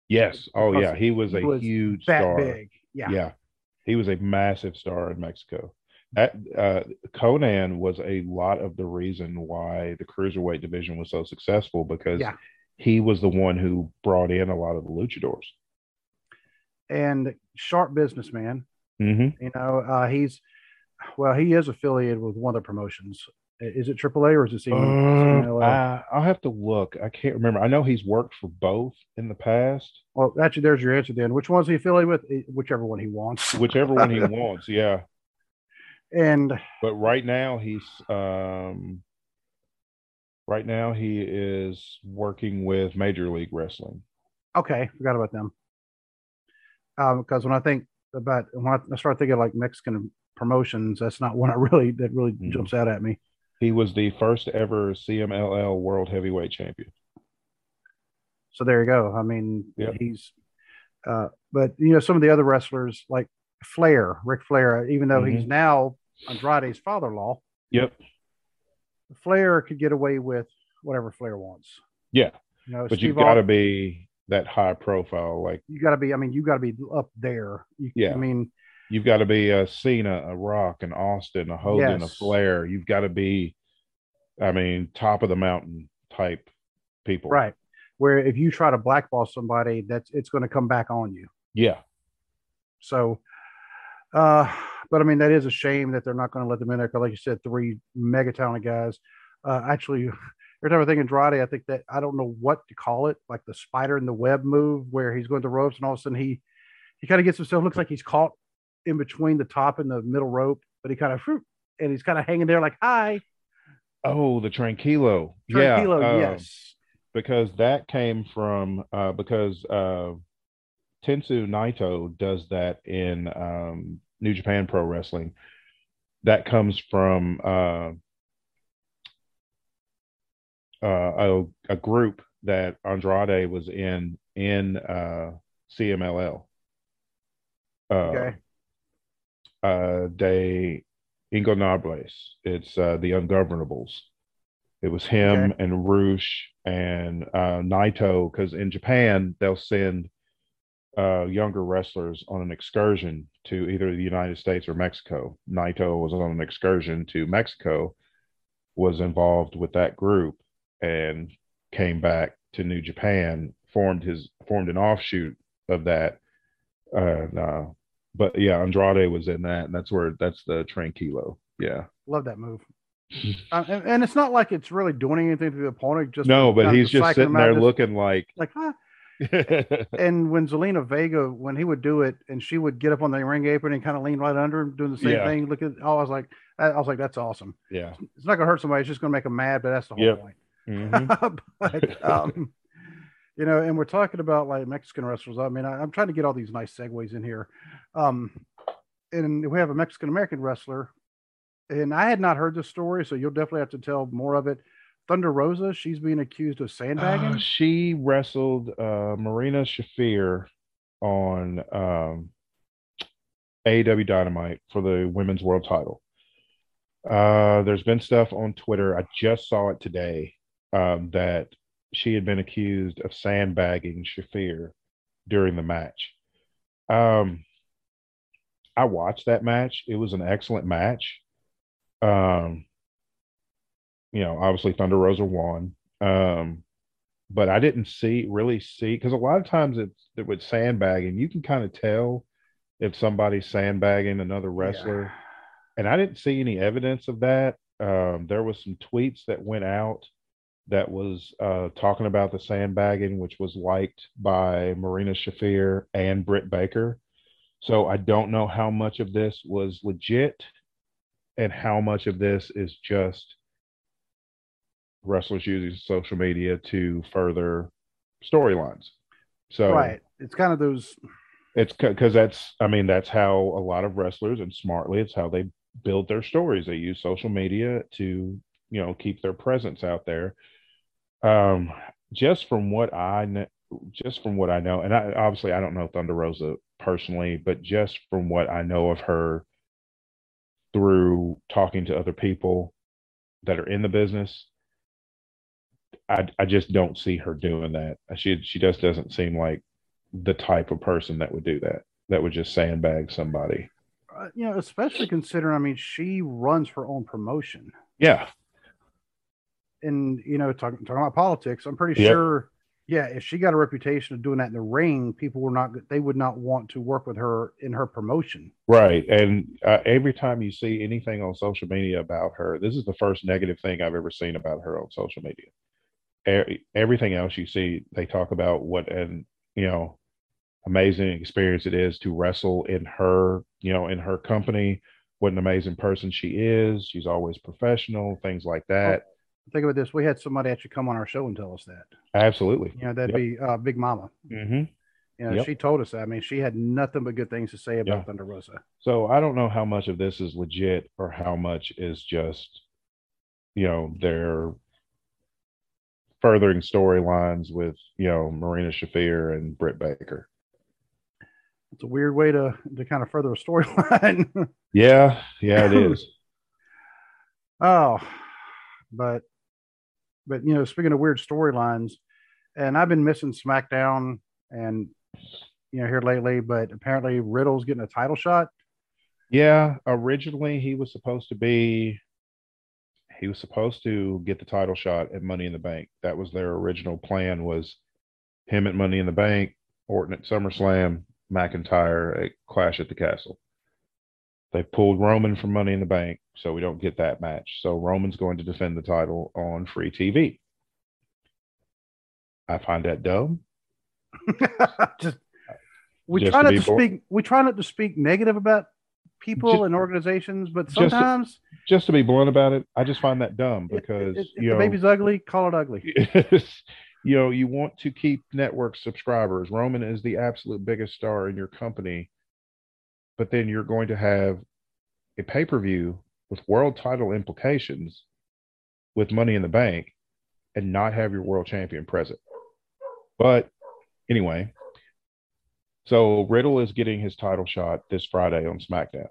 Yes. Oh yeah. He was a he was huge that star. Big. Yeah. Yeah. He was a massive star in Mexico. That, uh, Conan was a lot of the reason why the cruiserweight division was so successful, because yeah. he was the one who brought in a lot of the luchadors. And sharp businessman, mm-hmm. you know, uh, he's, well, he is affiliated with one of the promotions. Is it triple A or is it C M L L? Uh, I, I'll have to look. I can't remember. I know he's worked for both in the past. Well, actually, there's your answer then. Which one's he affiliated with? Whichever one he wants. Whichever one he wants, yeah. And but right now he's um, right now he is working with Major League Wrestling. Okay, forgot about them. Um, because when I think about when I start thinking like Mexican promotions, that's not one I really that really mm. jumps out at me. He was the first ever C M L L World Heavyweight Champion. So there you go. I mean, yep. he's. Uh, but you know, some of the other wrestlers like Flair, Ric Flair, even though mm-hmm. he's now Andrade's father-in-law. Yep. Flair could get away with whatever Flair wants. Yeah, you know, but Steve you've got to be that high profile. Like you got to be. I mean, you got to be up there. You, yeah. I mean, you've got to be a Cena, a Rock, an Austin, a Hogan, yes. a Flair. You've got to be, I mean, top of the mountain type people. Right. Where if you try to blackball somebody, that's it's going to come back on you. Yeah. So. Uh, but I mean, that is a shame that they're not going to let them in there. Cause like you said, three mega talented guys, uh, actually every time I think Andrade, I think that, I don't know what to call it. Like the spider in the web move where he's going to ropes and all of a sudden he, he kind of gets himself, looks like he's caught in between the top and the middle rope, but he kind of, and he's kind of hanging there like, hi. Oh, the Tranquilo. Tranquilo, yeah, um, yes. Because that came from, uh, because, uh, Tetsu Naito does that in um, New Japan Pro Wrestling. That comes from uh, uh, a, a group that Andrade was in in uh, C M L L. Uh, okay. Uh, De Ingobernables. It's uh, the Ungovernables. It was him okay. and Rush and uh, Naito, because in Japan they'll send Uh, younger wrestlers on an excursion to either the United States or Mexico. Naito was on an excursion to Mexico, was involved with that group, and came back to New Japan, formed his formed an offshoot of that. Uh, no. But yeah, Andrade was in that, and that's where that's the Tranquilo. Yeah, love that move. uh, and, and it's not like it's really doing anything to the opponent. Just no, but he's just sitting there just, looking like like huh. And when Zelina Vega, when he would do it, and she would get up on the ring apron and kind of lean right under him, doing the same yeah. thing. Look at, oh, I was like, I was like, that's awesome. Yeah, it's not gonna hurt somebody. It's just gonna make them mad. But that's the whole yep. point. Mm-hmm. But um, you know, and we're talking about like Mexican wrestlers. I mean, I, I'm trying to get all these nice segues in here. Um, and we have a Mexican American wrestler, and I had not heard this story, so you'll definitely have to tell more of it. Thunder Rosa, she's being accused of sandbagging. Uh, she wrestled uh, Marina Shafir on um, A E W Dynamite for the Women's World Title. Uh, there's been stuff on Twitter. I just saw it today um, that she had been accused of sandbagging Shafir during the match. Um, I watched that match. It was an excellent match. Um, You know, obviously Thunder Rosa won, um, but I didn't see really see because a lot of times it's it with sandbagging, you can kind of tell if somebody's sandbagging another wrestler, yeah. and I didn't see any evidence of that. Um, there was some tweets that went out that was uh, talking about the sandbagging, which was liked by Marina Shafir and Britt Baker. So I don't know how much of this was legit and how much of this is just wrestlers using social media to further storylines. So right, it's kind of those. It's because that's, I mean, that's how a lot of wrestlers, and smartly, it's how they build their stories. They use social media to, you know, keep their presence out there. Um, just from what I, just from what I know, and I, obviously I don't know Thunder Rosa personally, but just from what I know of her through talking to other people that are in the business, I, I just don't see her doing that. She she just doesn't seem like the type of person that would do that, that would just sandbag somebody. Uh, you know, especially considering, I mean, she runs her own promotion. Yeah. And, you know, talking talking about politics, I'm pretty yep. sure, yeah, if she got a reputation of doing that in the ring, people were not, they would not want to work with her in her promotion. Right. And uh, every time you see anything on social media about her, this is the first negative thing I've ever seen about her on social media. Everything else you see, they talk about what an, you know, amazing experience it is to wrestle in her, you know, in her company, what an amazing person she is. She's always professional, things like that. Oh, think about this. We had somebody actually come on our show and tell us that. Absolutely. You know, that'd yep. be uh, Big Mama. Mm-hmm. You know, yep. she told us that. I mean, she had nothing but good things to say about yeah. Thunder Rosa. So I don't know how much of this is legit or how much is just, you know, their furthering storylines with, you know, Marina Shafir and Britt Baker. It's a weird way to, to kind of further a storyline. yeah. Yeah, it is. Oh, but, but, you know, speaking of weird storylines, and I've been missing SmackDown and, you know, here lately, but apparently Riddle's getting a title shot. Yeah. Originally he was supposed to be, He was supposed to get the title shot at Money in the Bank. That was their original plan, was him at Money in the Bank, Orton at SummerSlam, McIntyre at Clash at the Castle. They pulled Roman from Money in the Bank, so we don't get that match. So Roman's going to defend the title on free T V. I find that dumb. just, we just try not to, to speak. We try not to speak negative about people just, and organizations, but sometimes just to, just to be blunt about it, I just find that dumb because it, it, you know, the baby's ugly, call it ugly. You know, you want to keep network subscribers. Roman is the absolute biggest star in your company, but then you're going to have a pay-per-view with world title implications with Money in the Bank and not have your world champion present. But anyway, so Riddle is getting his title shot this Friday on SmackDown.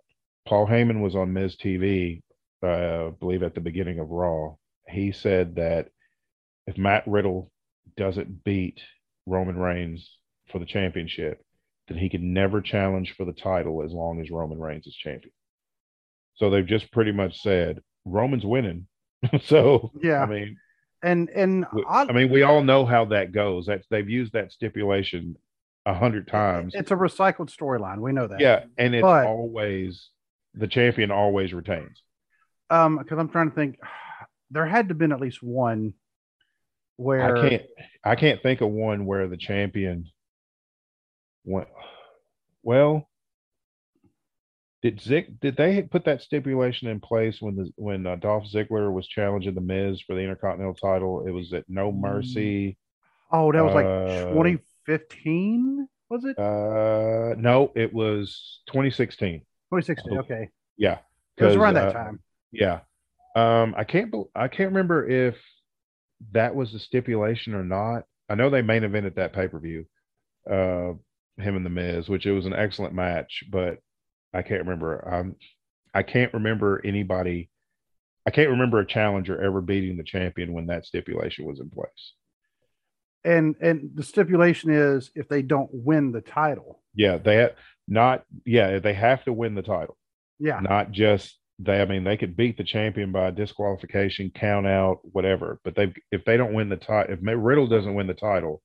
Paul Heyman was on Miz T V, uh, I believe at the beginning of Raw. He said that if Matt Riddle doesn't beat Roman Reigns for the championship, then he can never challenge for the title as long as Roman Reigns is champion. So they've just pretty much said Roman's winning. so, yeah, I mean, and, and I, I mean, we all know how that goes. That's, they've used that stipulation a hundred times. It's a recycled storyline. We know that. Yeah. And it's but, always the champion always retains. Um, because I'm trying to think, there had to have been at least one where I can't I can't think of one where the champion went. Well, did Zick did they put that stipulation in place when the when uh, Dolph Ziggler was challenging the Miz for the Intercontinental title? It was at No Mercy. Oh, that was uh, like twenty. fifteen was it? Uh, no, it was twenty sixteen. twenty sixteen, okay. Yeah, it was around uh, that time. Yeah, um, I can't. Be- I can't remember if that was the stipulation or not. I know they main evented that pay per view, uh, him and the Miz, which it was an excellent match, but I can't remember. Um, I can't remember anybody. I can't remember a challenger ever beating the champion when that stipulation was in place. And and the stipulation is if they don't win the title. Yeah, they have not. Yeah, they have to win the title. Yeah, not just they. I mean, they could beat the champion by disqualification, count out, whatever. But they if they don't win the title, if Riddle doesn't win the title,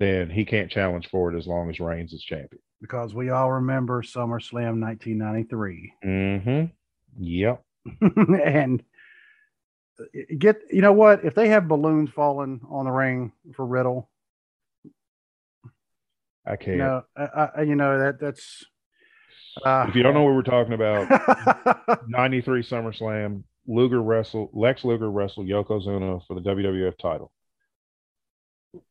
then he can't challenge for it as long as Reigns is champion. Because we all remember SummerSlam nineteen ninety-three. Mm-hmm. Yep. and. Get you know what? If they have balloons falling on the ring for Riddle, I can't. You know, I, I, you know that that's. Uh, if you don't know what we're talking about, ninety-three SummerSlam, Luger wrestled Lex Luger wrestled Yokozuna for the W W F title.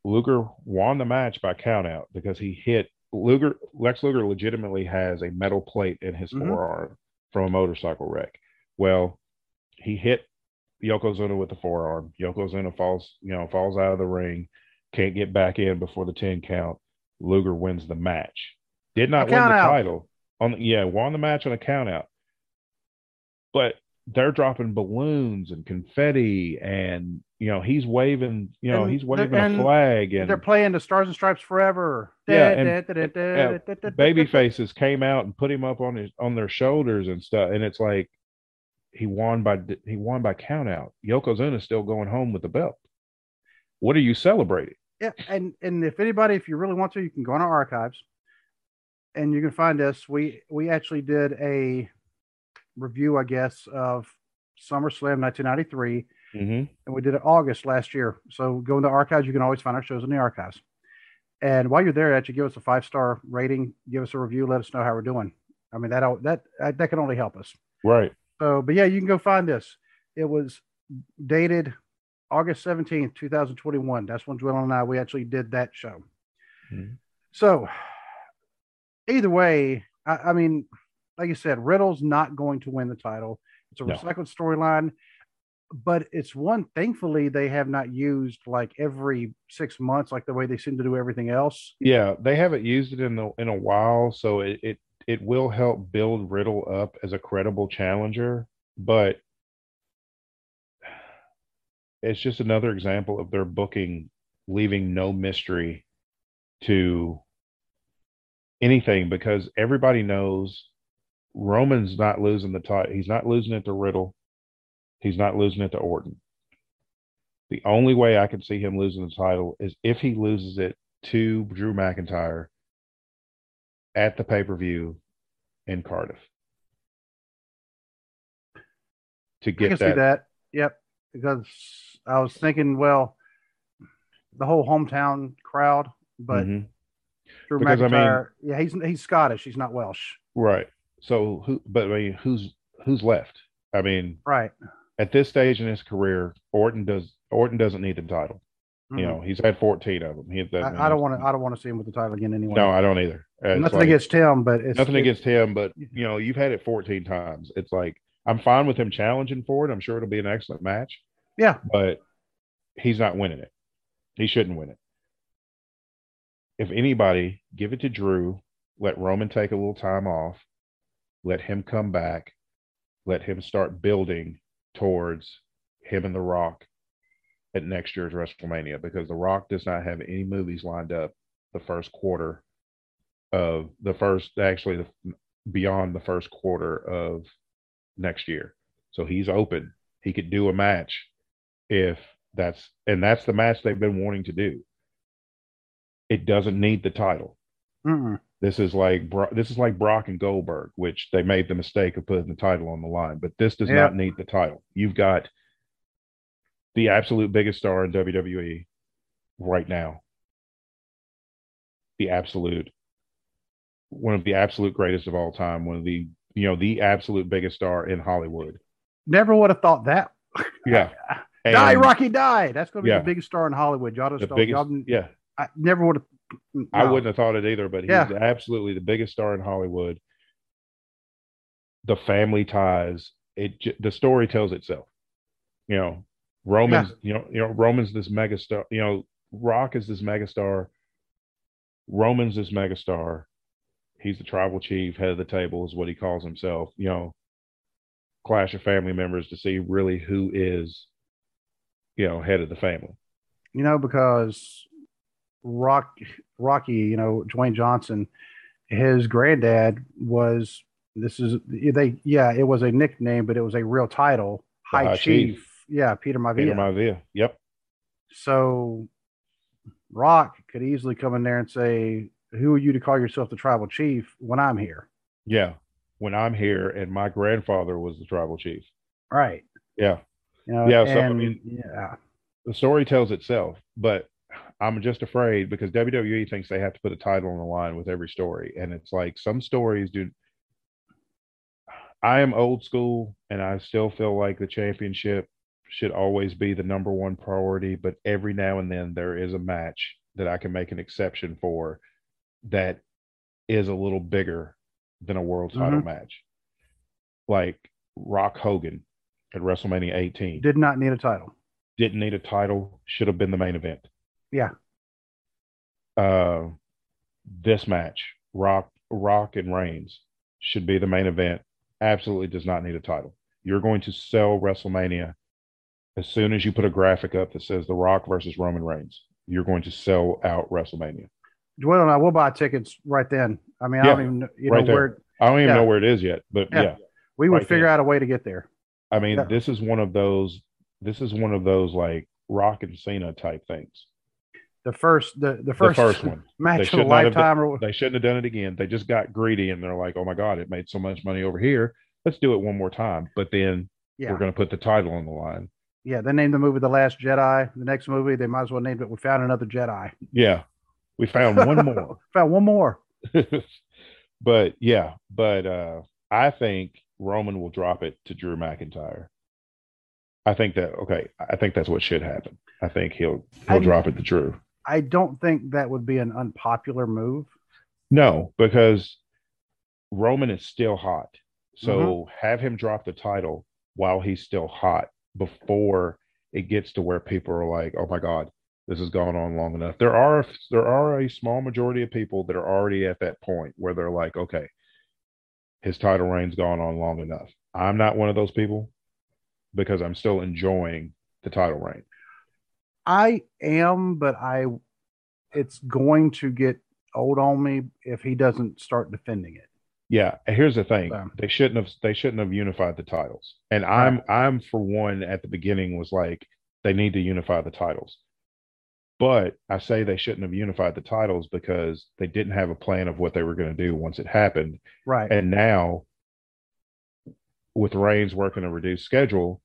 Luger won the match by countout because he hit Luger. Lex Luger legitimately has a metal plate in his mm-hmm. forearm from a motorcycle wreck. Well, he hit Yokozuna with the forearm. Yokozuna falls, you know, falls out of the ring, can't get back in before the ten count. Luger wins the match. Did not win the title. On the, yeah, won the match on a count out. But they're dropping balloons and confetti, and you know he's waving. You know and, he's waving and, a flag, and they're playing the Stars and Stripes Forever. Yeah, baby faces came out and put him up on his on their shoulders and stuff, and it's like he won by he won by count out. Yokozuna's still going home with the belt. What are you celebrating? Yeah, and and if anybody, if you really want to, you can go on our archives, and you can find us. We we actually did a review, I guess, of SummerSlam nineteen ninety-three, mm-hmm. and we did it August last year. So go in the archives. You can always find our shows in the archives. And while you're there, actually give us a five star rating, give us a review, let us know how we're doing. I mean that that that can only help us, right? So, but yeah, you can go find this. It was dated August seventeenth, twenty twenty-one. That's when Dwayne and I we actually did that show. Mm-hmm. So, either way, I, I mean. Like you said, Riddle's not going to win the title. It's a no. recycled storyline, but it's one, thankfully, they have not used like every six months, like the way they seem to do everything else. Yeah, they haven't used it in the, in a while, so it, it, it will help build Riddle up as a credible challenger, but it's just another example of their booking leaving no mystery to anything because everybody knows Roman's not losing the title. He's not losing it to Riddle. He's not losing it to Orton. The only way I can see him losing the title is if he loses it to Drew McIntyre at the pay-per-view in Cardiff. To get I can that. See that. Yep. Because I was thinking, well, the whole hometown crowd, but mm-hmm. Drew because, McIntyre, I mean, yeah, he's he's Scottish. He's not Welsh. Right. So, who, but I mean, who's who's left? I mean, right at this stage in his career, Orton does Orton doesn't need the title. Mm-hmm. You know, he's had fourteen of them. He I, I don't want to. I don't want to see him with the title again anyway. No, I don't either. It's nothing like, against him, but it's, nothing it's, against him, but you know, you've had it fourteen times. It's like I'm fine with him challenging for it. I'm sure it'll be an excellent match. Yeah, but he's not winning it. He shouldn't win it. If anybody, give it to Drew. Let Roman take a little time off. Let him come back. Let him start building towards him and The Rock at next year's WrestleMania because The Rock does not have any movies lined up the first quarter of the first, actually the, beyond the first quarter of next year. So he's open. He could do a match if that's, and that's the match they've been wanting to do. It doesn't need the title. Mm-mm. This is like this is like Brock and Goldberg, which they made the mistake of putting the title on the line. But this does yep. not need the title. You've got the absolute biggest star in W W E right now, the absolute one of the absolute greatest of all time, one of the you know the absolute biggest star in Hollywood. Never would have thought that. Yeah, and, die Rocky, die. That's going to be yeah. the biggest star in Hollywood. Y'all just the biggest, y'all, yeah. I never would have. No. I wouldn't have thought it either, but he's yeah. absolutely the biggest star in Hollywood. The family ties, it the story tells itself. You know, Roman's, yeah. you know, you know, Roman's this megastar. You know, Rock is this megastar. Roman's this megastar. He's the tribal chief, head of the table is what he calls himself. You know, clash of family members to see really who is, you know, head of the family. You know, because. Rock, Rocky, you know, Dwayne Johnson, his granddad was, this is, they, yeah, it was a nickname, but it was a real title. High, High Chief. Chief. Yeah, Peter Maivia. Peter Maivia, yep. So Rock could easily come in there and say, who are you to call yourself the tribal chief when I'm here? Yeah, when I'm here and my grandfather was the tribal chief. Right. Yeah. You know, yeah, and, so I mean, yeah. the story tells itself, but I'm just afraid because W W E thinks they have to put a title on the line with every story. And it's like some stories do. I am old school and I still feel like the championship should always be the number one priority. But every now and then there is a match that I can make an exception for that is a little bigger than a world title mm-hmm. match. Like Rock Hogan at WrestleMania eighteen. Did not need a title. Didn't need a title. Should have been the main event. Yeah. Uh, this match, Rock Rock and Reigns should be the main event. Absolutely does not need a title. You're going to sell WrestleMania as soon as you put a graphic up that says The Rock versus Roman Reigns. You're going to sell out WrestleMania. Dwayne and I will buy tickets right then. I mean, yeah, I don't even you right know there. where. I don't even yeah. know where it is yet, but yeah, yeah we would right figure then. out a way to get there. I mean, yeah. this is one of those. This is one of those like Rock and Cena type things. The first, the, the first, the first one. match of a lifetime. Have, or... They shouldn't have done it again. They just got greedy and they're like, oh my God, it made so much money over here. Let's do it one more time. But then yeah. we're going to put the title on the line. Yeah. They named the movie The Last Jedi. The next movie, they might as well name it We Found Another Jedi. Yeah. We found one more. found one more. But yeah, but uh, I think Roman will drop it to Drew McIntyre. I think that, okay, I think that's what should happen. I think he'll he'll I, drop it to Drew. I don't think that would be an unpopular move. No, because Roman is still hot. So mm-hmm. have him drop the title while he's still hot before it gets to where people are like, oh my God, this has gone on long enough. There are there are a small majority of people that are already at that point where they're like, okay, his title reign's gone on long enough. I'm not one of those people because I'm still enjoying the title reign. I am, but I, it's going to get old on me if he doesn't start defending it. Yeah, here's the thing: so. they shouldn't have they shouldn't have unified the titles. And I'm right. I'm for one at the beginning was like they need to unify the titles. But I say they shouldn't have unified the titles because they didn't have a plan of what they were going to do once it happened. Right. And now, with Reigns working a reduced schedule,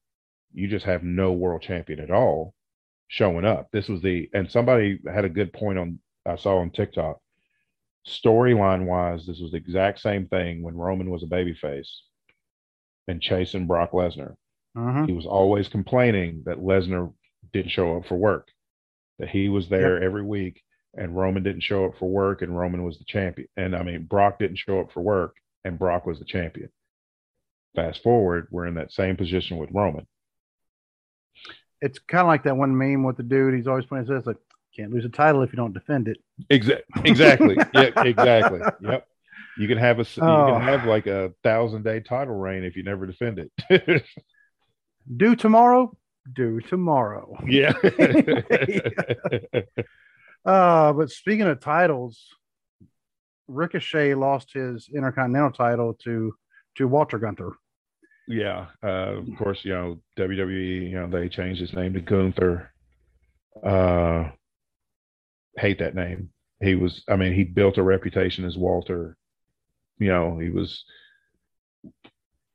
you just have no world champion at all showing up. This was the, and somebody had a good point on, I saw on TikTok, storyline wise, this was the exact same thing when Roman was a babyface and chasing Brock Lesnar. Uh-huh. He was always complaining that Lesnar didn't show up for work, that he was there yep. every week and Roman didn't show up for work and Roman was the champion. And I mean, Brock didn't show up for work and Brock was the champion. Fast forward, we're in that same position with Roman. It's kind of like that one meme with the dude. He's always playing this like, can't lose a title if you don't defend it. Exa- exactly. yeah, exactly. Yep. You can have a oh. you can have like a thousand day title reign if you never defend it. Due tomorrow. Due tomorrow. Yeah. uh, but speaking of titles, Ricochet lost his Intercontinental title to to Walter Gunther. Yeah, uh, of course, you know, W W E, you know, they changed his name to Gunther. Uh, hate that name. He was, I mean, he built a reputation as Walter. You know, he was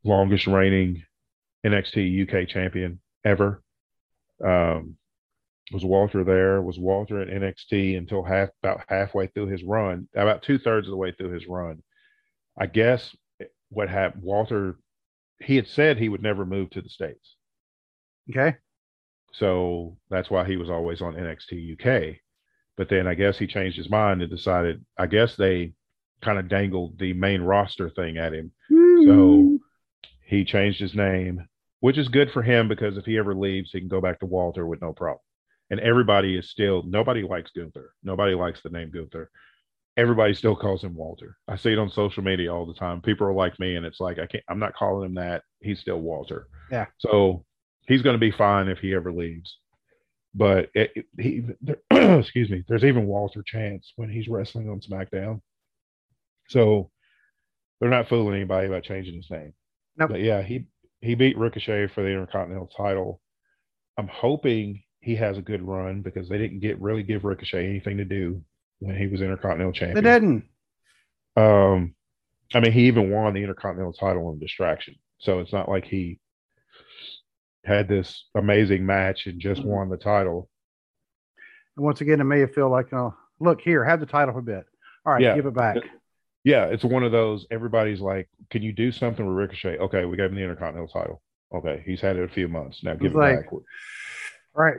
longest reigning N X T U K champion ever. Um, was Walter there? Was Walter at N X T until half, about halfway through his run, about two thirds of the way through his run. I guess what happened, Walter... He had said he would never move to the States. Okay. So that's why he was always on N X T U K. But then I guess he changed his mind and decided, I guess they kind of dangled the main roster thing at him. Woo. So he changed his name, which is good for him because if he ever leaves, he can go back to Walter with no problem. And everybody is still, nobody likes Gunther. Nobody likes the name Gunther. Everybody still calls him Walter. I see it on social media all the time. People are like me, and it's like, I can't, I'm not calling him that. He's still Walter. Yeah. So he's going to be fine if he ever leaves. But it, it, he, there, excuse me, there's even Walter Chance when he's wrestling on SmackDown. So they're not fooling anybody by changing his name. Nope. But yeah, he, he beat Ricochet for the Intercontinental title. I'm hoping he has a good run because they didn't get really give Ricochet anything to do when he was Intercontinental champion. They didn't. Um, I mean, he even won the Intercontinental title in distraction. So it's not like he had this amazing match and just won the title. And once again, it may feel like, oh, look here, have the title for a bit. All right, yeah. give it back. Yeah, it's one of those, everybody's like, can you do something with Ricochet? Okay, we gave him the Intercontinental title. Okay, he's had it a few months. Now give it like, back. All right.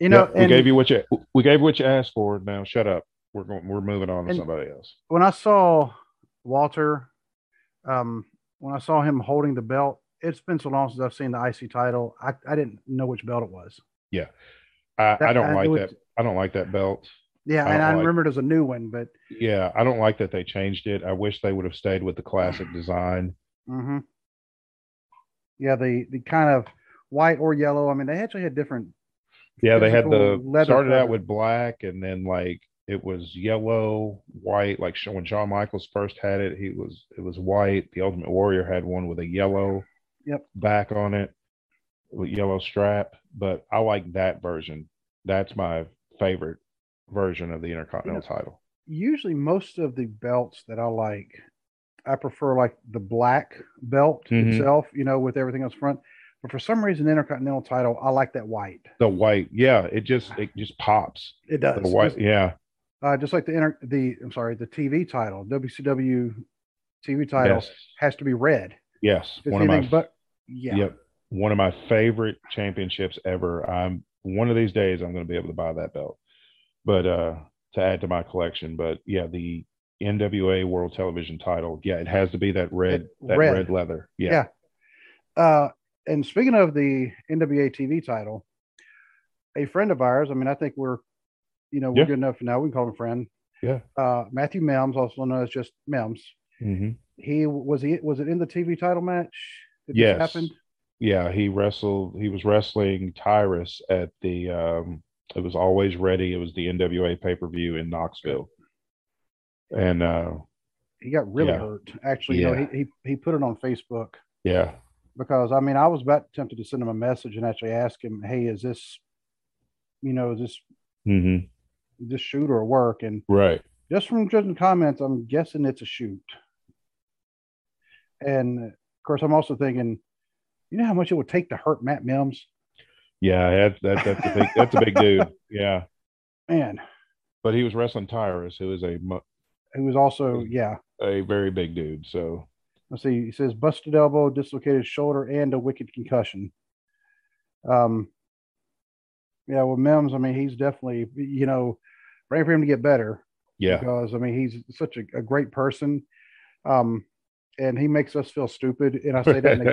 You know, yeah, we, and, gave you what you, we gave what you asked for. Now shut up. We're going, we're moving on to and somebody else. When I saw Walter, um, when I saw him holding the belt, it's been so long since I've seen the I C title. I, I didn't know which belt it was. Yeah. I, that, I don't I, like was, that. I don't like that belt. Yeah, I and I like, remember it was a new one, but yeah, I don't like that they changed it. I wish they would have stayed with the classic design. Mm-hmm. Yeah, the the kind of white or yellow. I mean, they actually had different. Yeah, they had the started color. out with black, and then like it was yellow, white. Like when Shawn Michaels first had it, he was it was white. The Ultimate Warrior had one with a yellow yep. back on it with yellow strap. But I like that version. That's my favorite version of the Intercontinental you know, title. Usually, most of the belts that I like, I prefer like the black belt mm-hmm. itself, you know, with everything else front. But for some reason, the Intercontinental title, I like that white. The white, yeah, it just it just pops. It does. The white, yeah. Uh, just like the inter, the I'm sorry, the T V title, W C W T V title yes. has to be red. Yes, one of my but yeah, yep. one of my favorite championships ever. I'm one of these days I'm going to be able to buy that belt, but uh, to add to my collection. But yeah, the N W A World Television title, yeah, it has to be that red, that red, red leather, yeah. yeah. Uh, And speaking of the N W A T V title, a friend of ours, I mean, I think we're, you know, we're yeah. good enough now. We can call him a friend. Yeah. Uh, Matthew Mims, also known as just Mims. Mm-hmm. He was he was it in the T V title match? That yes. happened? Yeah, he wrestled. He was wrestling Tyrus at the. Um, it was Always Ready. It was the N W A pay per view in Knoxville. And uh, he got really yeah. hurt. Actually, yeah. you know, he, he he put it on Facebook. Yeah. Because, I mean, I was about tempted to send him a message and actually ask him, hey, is this, you know, is this, mm-hmm. this shoot or work? And right. just from judging comments, I'm guessing it's a shoot. And, of course, I'm also thinking, you know how much it would take to hurt Matt Mims? Yeah, that, that, that's, a big, that's a big dude. Yeah. Man. But he was wrestling Tyrus, who is a... Who was also, a, yeah. a very big dude, so... Let's see. He says busted elbow, dislocated shoulder, and a wicked concussion. Um, yeah. Well, Mims, I mean, he's definitely, you know, ready for him to get better. Yeah. Because I mean, he's such a, a great person, um, and he makes us feel stupid. And I say that, in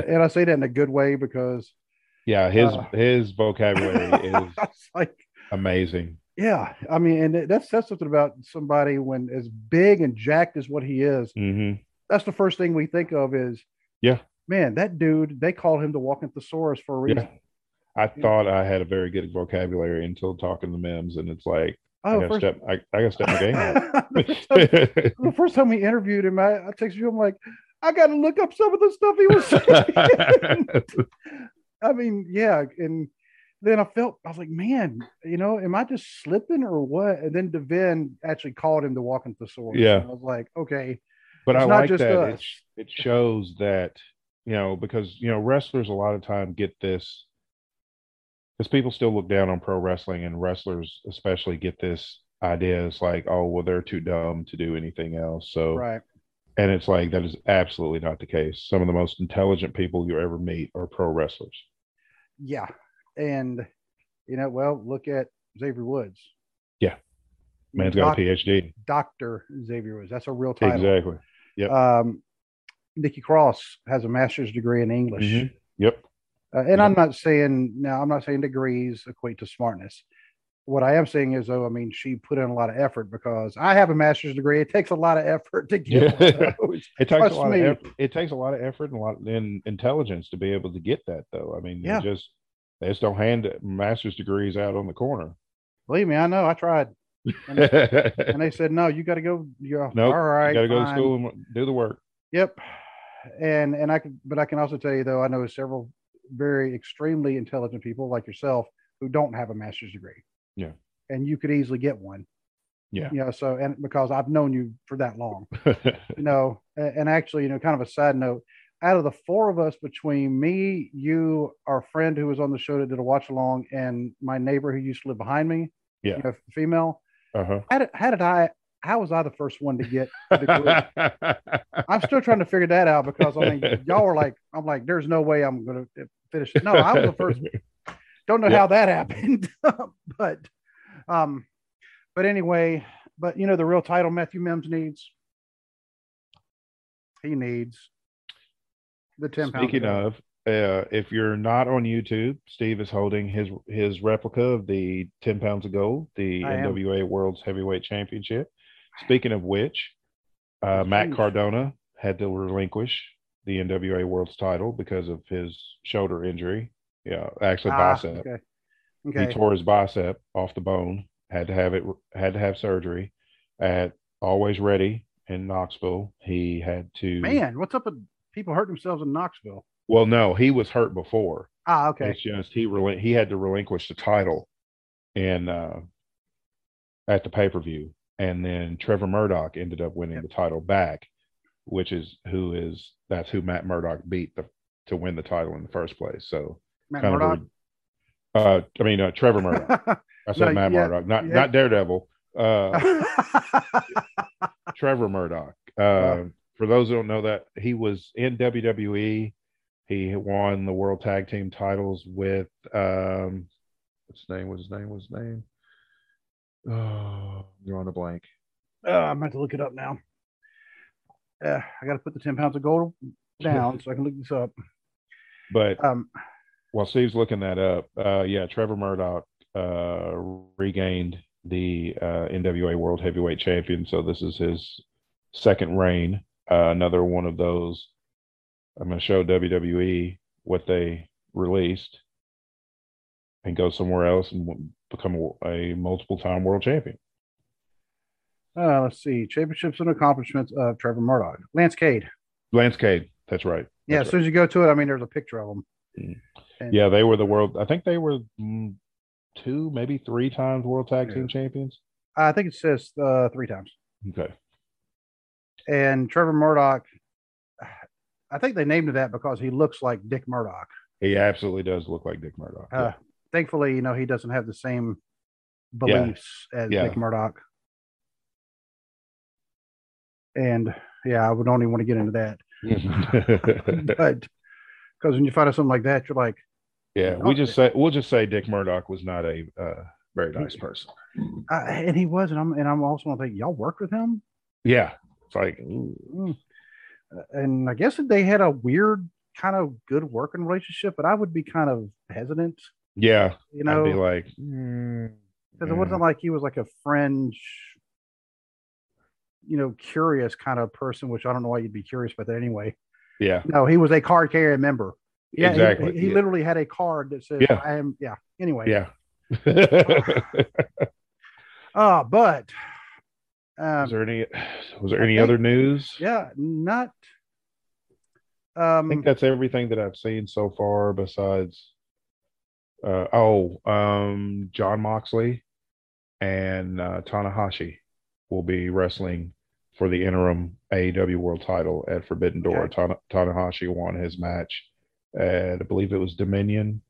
a, and I say that in a good way because. Yeah, his uh, his vocabulary is like amazing. Yeah, I mean, and that says something about somebody when as big and jacked as what he is. Mm-hmm. That's the first thing we think of is, yeah, man, that dude, they call him the walking thesaurus for a reason. Yeah. I yeah. thought I had a very good vocabulary until talking to Mims, and it's like, oh, I gotta first... step, I, I gotta step my game up. the, first time, the first time we interviewed him, I, I texted you, I'm like, I gotta look up some of the stuff he was saying. I mean, yeah. And then I felt, I was like, man, you know, am I just slipping or what? And then Devin actually called him the walking thesaurus. Yeah. And I was like, okay. But it's I like that it, it shows that, you know, because, you know, wrestlers a lot of time get this, because people still look down on pro wrestling, and wrestlers especially get this idea. It's like, oh, well, they're too dumb to do anything else. So, right. And it's like, that is absolutely not the case. Some of the most intelligent people you ever meet are pro wrestlers. Yeah. And, you know, well, look at Xavier Woods. Yeah. Man's got Doc- a PhD. Doctor Xavier Woods. That's a real title. Exactly. Yep. Um, Nikki Cross has a master's degree in English. Mm-hmm. Yep. Uh, and yep. I'm not saying now. I'm not saying degrees equate to smartness. What I am saying is, though, I mean, she put in a lot of effort because I have a master's degree. It takes a lot of effort to get. Yeah. Those. it takes Trust a lot me. of effort. It takes a lot of effort and a lot in intelligence to be able to get that. Though, I mean, yeah. they just they just don't hand master's degrees out on the corner. Believe me, I know. I tried. and, they, and they said, no, you got to go. You're off. Nope, all right, you got to go to school and do the work. Yep. And, and I can, but I can also tell you though, I know several very extremely intelligent people like yourself who don't have a master's degree. Yeah. And you could easily get one. Yeah. You know, so, and because I've known you for that long, you know, and, and actually, you know, kind of a side note, out of the four of us between me, you, our friend who was on the show that did a watch along and my neighbor who used to live behind me, yeah, you know, female, Uh-huh. How did, how did I? How was I the first one to get the degree? I'm still trying to figure that out because I mean, y'all were like, I'm like, there's no way I'm going to finish it. No, I was the first. Don't know yeah. how that happened, but, um, but anyway, but you know, the real title Matthew Mims needs. He needs the ten. Speaking of, Uh, if you're not on YouTube, Steve is holding his his replica of the ten pounds of gold, the I N W A am. World's Heavyweight Championship. Speaking of which, uh, Matt Cardona had to relinquish the N W A World's title because of his shoulder injury. Yeah, actually ah, bicep. Okay. Okay. He tore his bicep off the bone. Had to have it. Had to have surgery. At Always Ready in Knoxville, he had to. Man, what's up with people hurting themselves in Knoxville? Well, no, he was hurt before. Ah, okay. It's just he relin- he had to relinquish the title in uh, at the pay per view, and then Trevor Murdoch ended up winning yep. the title back, which is who is that's who Matt Murdoch beat the, to win the title in the first place. So Matt Murdoch. A, uh, I mean, uh, Trevor Murdoch. I said no, Matt yeah, Murdoch, not yeah. not Daredevil. Uh, Trevor Murdoch. Uh, wow. For those who don't know that, he was in W W E. He won the World Tag Team titles with um, what's his name? What's his name? What's his name? Oh, you're on a blank. Uh, I'm about to look it up now. Uh, I got to put the ten pounds of gold down so I can look this up. But um, while Steve's looking that up, uh, yeah, Trevor Murdoch uh, regained the uh, N W A World Heavyweight Champion. So this is his second reign. Uh, another one of those. I'm going to show W W E what they released and go somewhere else and become a multiple-time world champion. Uh, let's see. Championships and accomplishments of Trevor Murdoch. Lance Cade. Lance Cade. That's right. That's yeah, as right. soon as you go to it, I mean, there's a picture of them. Mm-hmm. And, yeah, they were the world. I think they were two, maybe three times world tag yeah. team champions. I think it says uh, three times. Okay. And Trevor Murdoch... I think they named it that because he looks like Dick Murdoch. He absolutely does look like Dick Murdoch. Uh, yeah. Thankfully, you know, he doesn't have the same beliefs yeah. as yeah. Dick Murdoch. And yeah, I would only want to get into that. But because when you find out something like that, you're like, yeah, we just say we'll just say Dick Murdoch was not a uh, very nice person, uh, and he was, and I'm and I'm also going to think y'all worked with him. Yeah, it's like. Ooh. And I guess they had a weird kind of good working relationship, but I would be kind of hesitant. Yeah. You know, I'd be like, mm, because yeah. it wasn't like he was like a fringe, you know, curious kind of person, which I don't know why you'd be curious about that anyway. Yeah. No, he was a card carrying member. Yeah. Exactly. He, he yeah. literally had a card that said, yeah. I am. Yeah. Anyway. Yeah. uh, but. Um, was there any? Was there I any think, other news? Yeah, not. Um, I think that's everything that I've seen so far. Besides, uh, oh, um, John Moxley and uh, Tanahashi will be wrestling for the interim A E W World Title at Forbidden Door. Okay. Tana- Tanahashi won his match at, I believe it was Dominion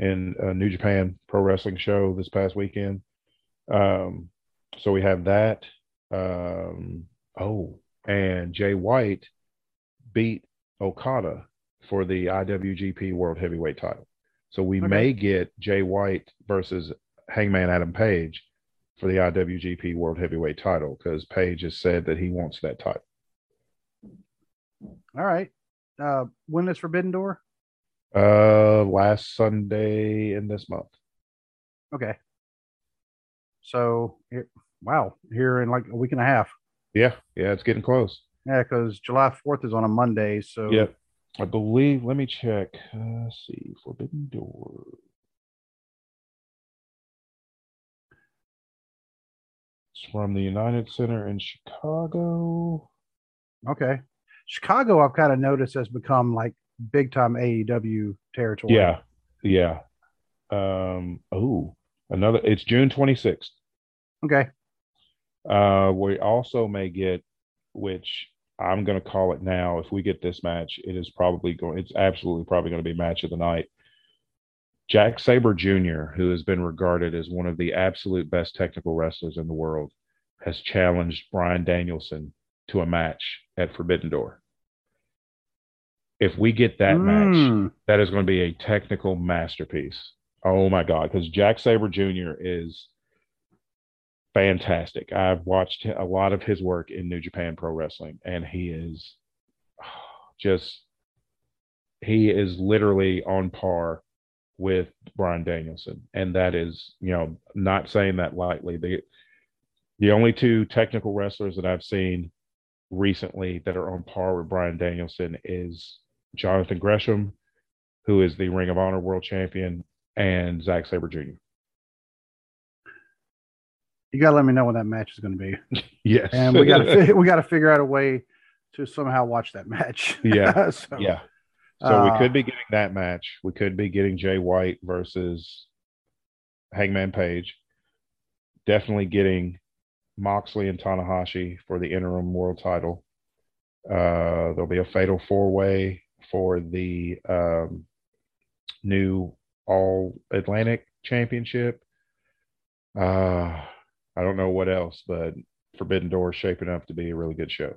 in a New Japan Pro Wrestling show this past weekend. Um, so we have that. Um, oh, and Jay White beat Okada for the I W G P World Heavyweight title. So we okay. may get Jay White versus Hangman Adam Page for the I W G P World Heavyweight title because Page has said that he wants that title. All right. Uh, when is Forbidden Door? Uh, last Sunday in this month. Okay. So it. Wow, here in like a week and a half. Yeah, yeah, it's getting close. Yeah, because July fourth is on a Monday, so... Yeah, I believe... Let me check. Uh, let's see. Forbidden Door. It's from the United Center in Chicago. Okay. Chicago, I've kind of noticed, has become like big-time A E W territory. Yeah, yeah. Um, oh, another... It's June twenty-sixth. Okay. Uh, we also may get, which I'm going to call it now. If we get this match, it is probably going. It's absolutely probably going to be match of the night. Jack Sabre Junior, who has been regarded as one of the absolute best technical wrestlers in the world, has challenged Bryan Danielson to a match at Forbidden Door. If we get that mm. match, that is going to be a technical masterpiece. Oh my God! Because Jack Sabre Junior is fantastic. I've watched a lot of his work in New Japan Pro Wrestling, and he is just, he is literally on par with Bryan Danielson. And that is, you know, not saying that lightly. The, the only two technical wrestlers that I've seen recently that are on par with Bryan Danielson is Jonathan Gresham, who is the Ring of Honor World Champion, and Zack Sabre Junior You gotta let me know when that match is going to be. Yes, and we gotta we gotta figure out a way to somehow watch that match. Yeah, so, yeah. So uh, we could be getting that match. We could be getting Jay White versus Hangman Page. Definitely getting Moxley and Tanahashi for the interim world title. Uh, there'll be a fatal four-way for the um, new All Atlantic Championship. Uh, I don't know what else, but Forbidden Door is shaping up to be a really good show.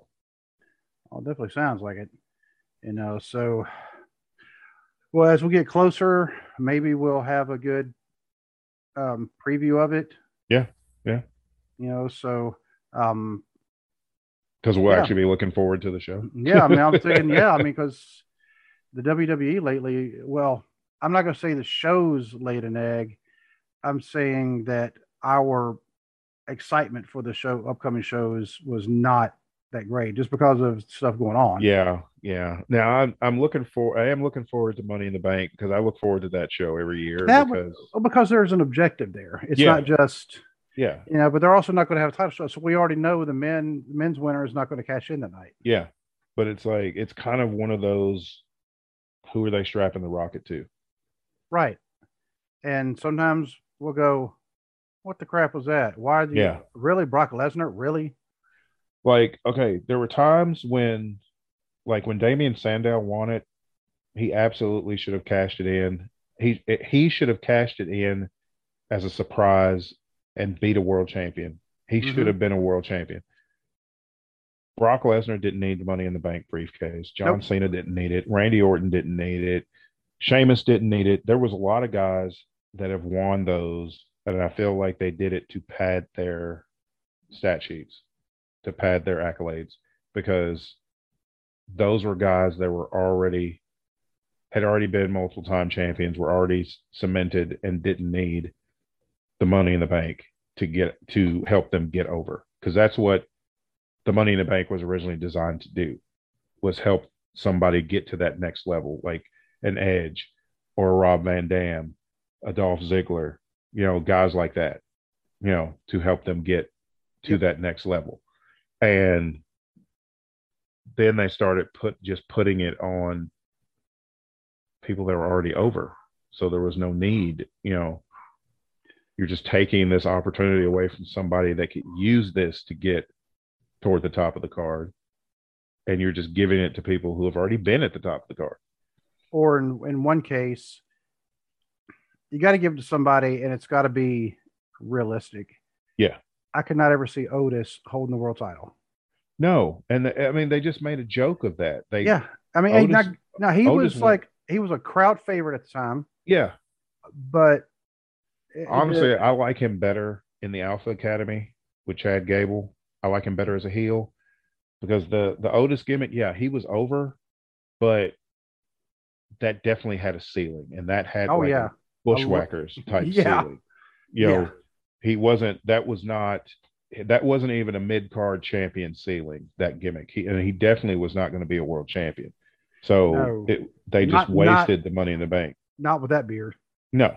Oh, definitely sounds like it. You know, so, well, as we get closer, maybe we'll have a good um, preview of it. Yeah, yeah. You know, so... um, because we'll yeah. actually be looking forward to the show. Yeah, I mean, I'm thinking, yeah, I mean, because the W W E lately, well, I'm not going to say the shows laid an egg. I'm saying that our excitement for the show, upcoming shows, was not that great just because of stuff going on. Yeah, yeah. Now I'm I'm looking for I am looking forward to Money in the Bank because I look forward to that show every year. That, because because there's an objective there. It's yeah. not just yeah, you know. But they're also not going to have a title show, so we already know the men men's winner is not going to cash in tonight. Yeah, but it's like it's kind of one of those. Who are they strapping the rocket to? Right, and sometimes we'll go, what the crap was that? Why are you yeah. really Brock Lesnar? Really? Like, okay, there were times when, like when Damian Sandow won it, he absolutely should have cashed it in. He he should have cashed it in as a surprise and beat a world champion. He mm-hmm. should have been a world champion. Brock Lesnar didn't need the Money in the Bank briefcase. John nope. Cena didn't need it. Randy Orton didn't need it. Sheamus didn't need it. There was a lot of guys that have won those, and I feel like they did it to pad their stat sheets, to pad their accolades, because those were guys that were already had already been multiple time champions, were already cemented, and didn't need the Money in the Bank to get to help them get over. Because that's what the Money in the Bank was originally designed to do, was help somebody get to that next level, like an Edge or a Rob Van Dam, a Dolph Ziggler, you know, guys like that, you know, to help them get to yep. that next level. And then they started put just putting it on people that were already over. So there was no need, you know, you're just taking this opportunity away from somebody that could use this to get toward the top of the card. And you're just giving it to people who have already been at the top of the card. Or in, in one case, you got to give it to somebody, and it's got to be realistic. Yeah. I could not ever see Otis holding the world title. No. And the, I mean, they just made a joke of that. They, yeah. I mean, Otis, not, now he Otis was went. like, he was a crowd favorite at the time. Yeah. But it, honestly, it, I like him better in the Alpha Academy with Chad Gable. I like him better as a heel because the, the Otis gimmick, yeah, he was over, but that definitely had a ceiling, and that had, oh, like yeah. Bushwhackers type yeah. ceiling. You know, yeah. he wasn't, that was not, that wasn't even a mid-card champion ceiling, that gimmick. He, and he definitely was not going to be a world champion. So no. it, they not, just wasted not, the Money in the Bank. Not with that beard. No.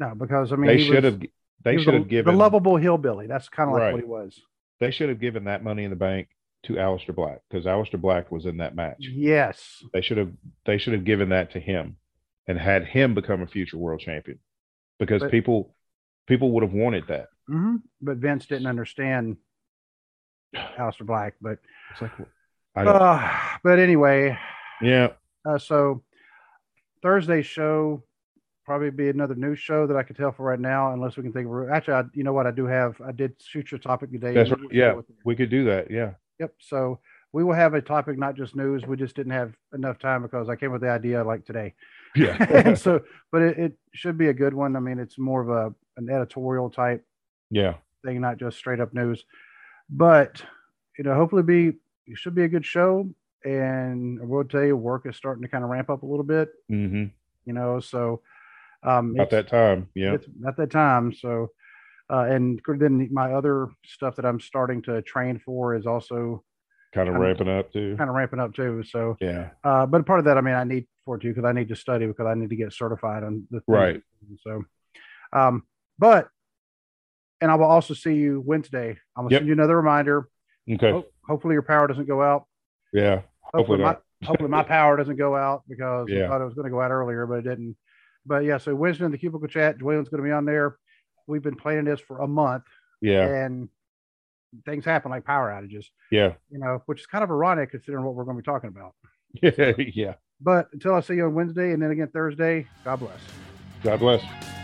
No, because I mean, they should have, they should have given the lovable hillbilly. That's kind of like right. what he was. They should have given that Money in the Bank to Aleister Black, because Aleister Black was in that match. Yes. They should have, they should have given that to him and had him become a future world champion, because but, people people would have wanted that. Mm-hmm. But Vince didn't understand Aleister Black. But it's like, I don't, uh, but anyway, yeah. Uh, so Thursday's show probably be another news show that I could tell for right now, unless we can think of. Actually, I, you know what? I do have. I did shoot your topic today. That's right. Yeah, we could do that. Yeah. Yep. So we will have a topic, not just news. We just didn't have enough time because I came with the idea like today. Yeah. And so, but it, it should be a good one. I mean, it's more of a an editorial type yeah. thing, not just straight up news. But, you know, hopefully be it should be a good show. and I will tell you, work is starting to kind of ramp up a little bit. Mm-hmm. You know, so um, at that time, yeah, it's at that time. So, uh, and then my other stuff that I'm starting to train for is also kind of ramping of, up too. Kind of ramping up too. So yeah, uh, but part of that, I mean, I need for too because I need to study because I need to get certified on the thing. Right. So, um, but. And I will also see you Wednesday. I'm gonna yep. send you another reminder. Okay. Ho- hopefully your power doesn't go out. Yeah. Hopefully, hopefully not. my hopefully my power doesn't go out because yeah. I thought it was going to go out earlier, but it didn't. But yeah, so Wednesday in the cubicle chat, Dwayne's going to be on there. We've been planning this for a month. Yeah. And things happen like power outages. Yeah. You know, which is kind of ironic considering what we're going to be talking about. Yeah. So, yeah. But until I see you on Wednesday and then again Thursday, God bless. God bless.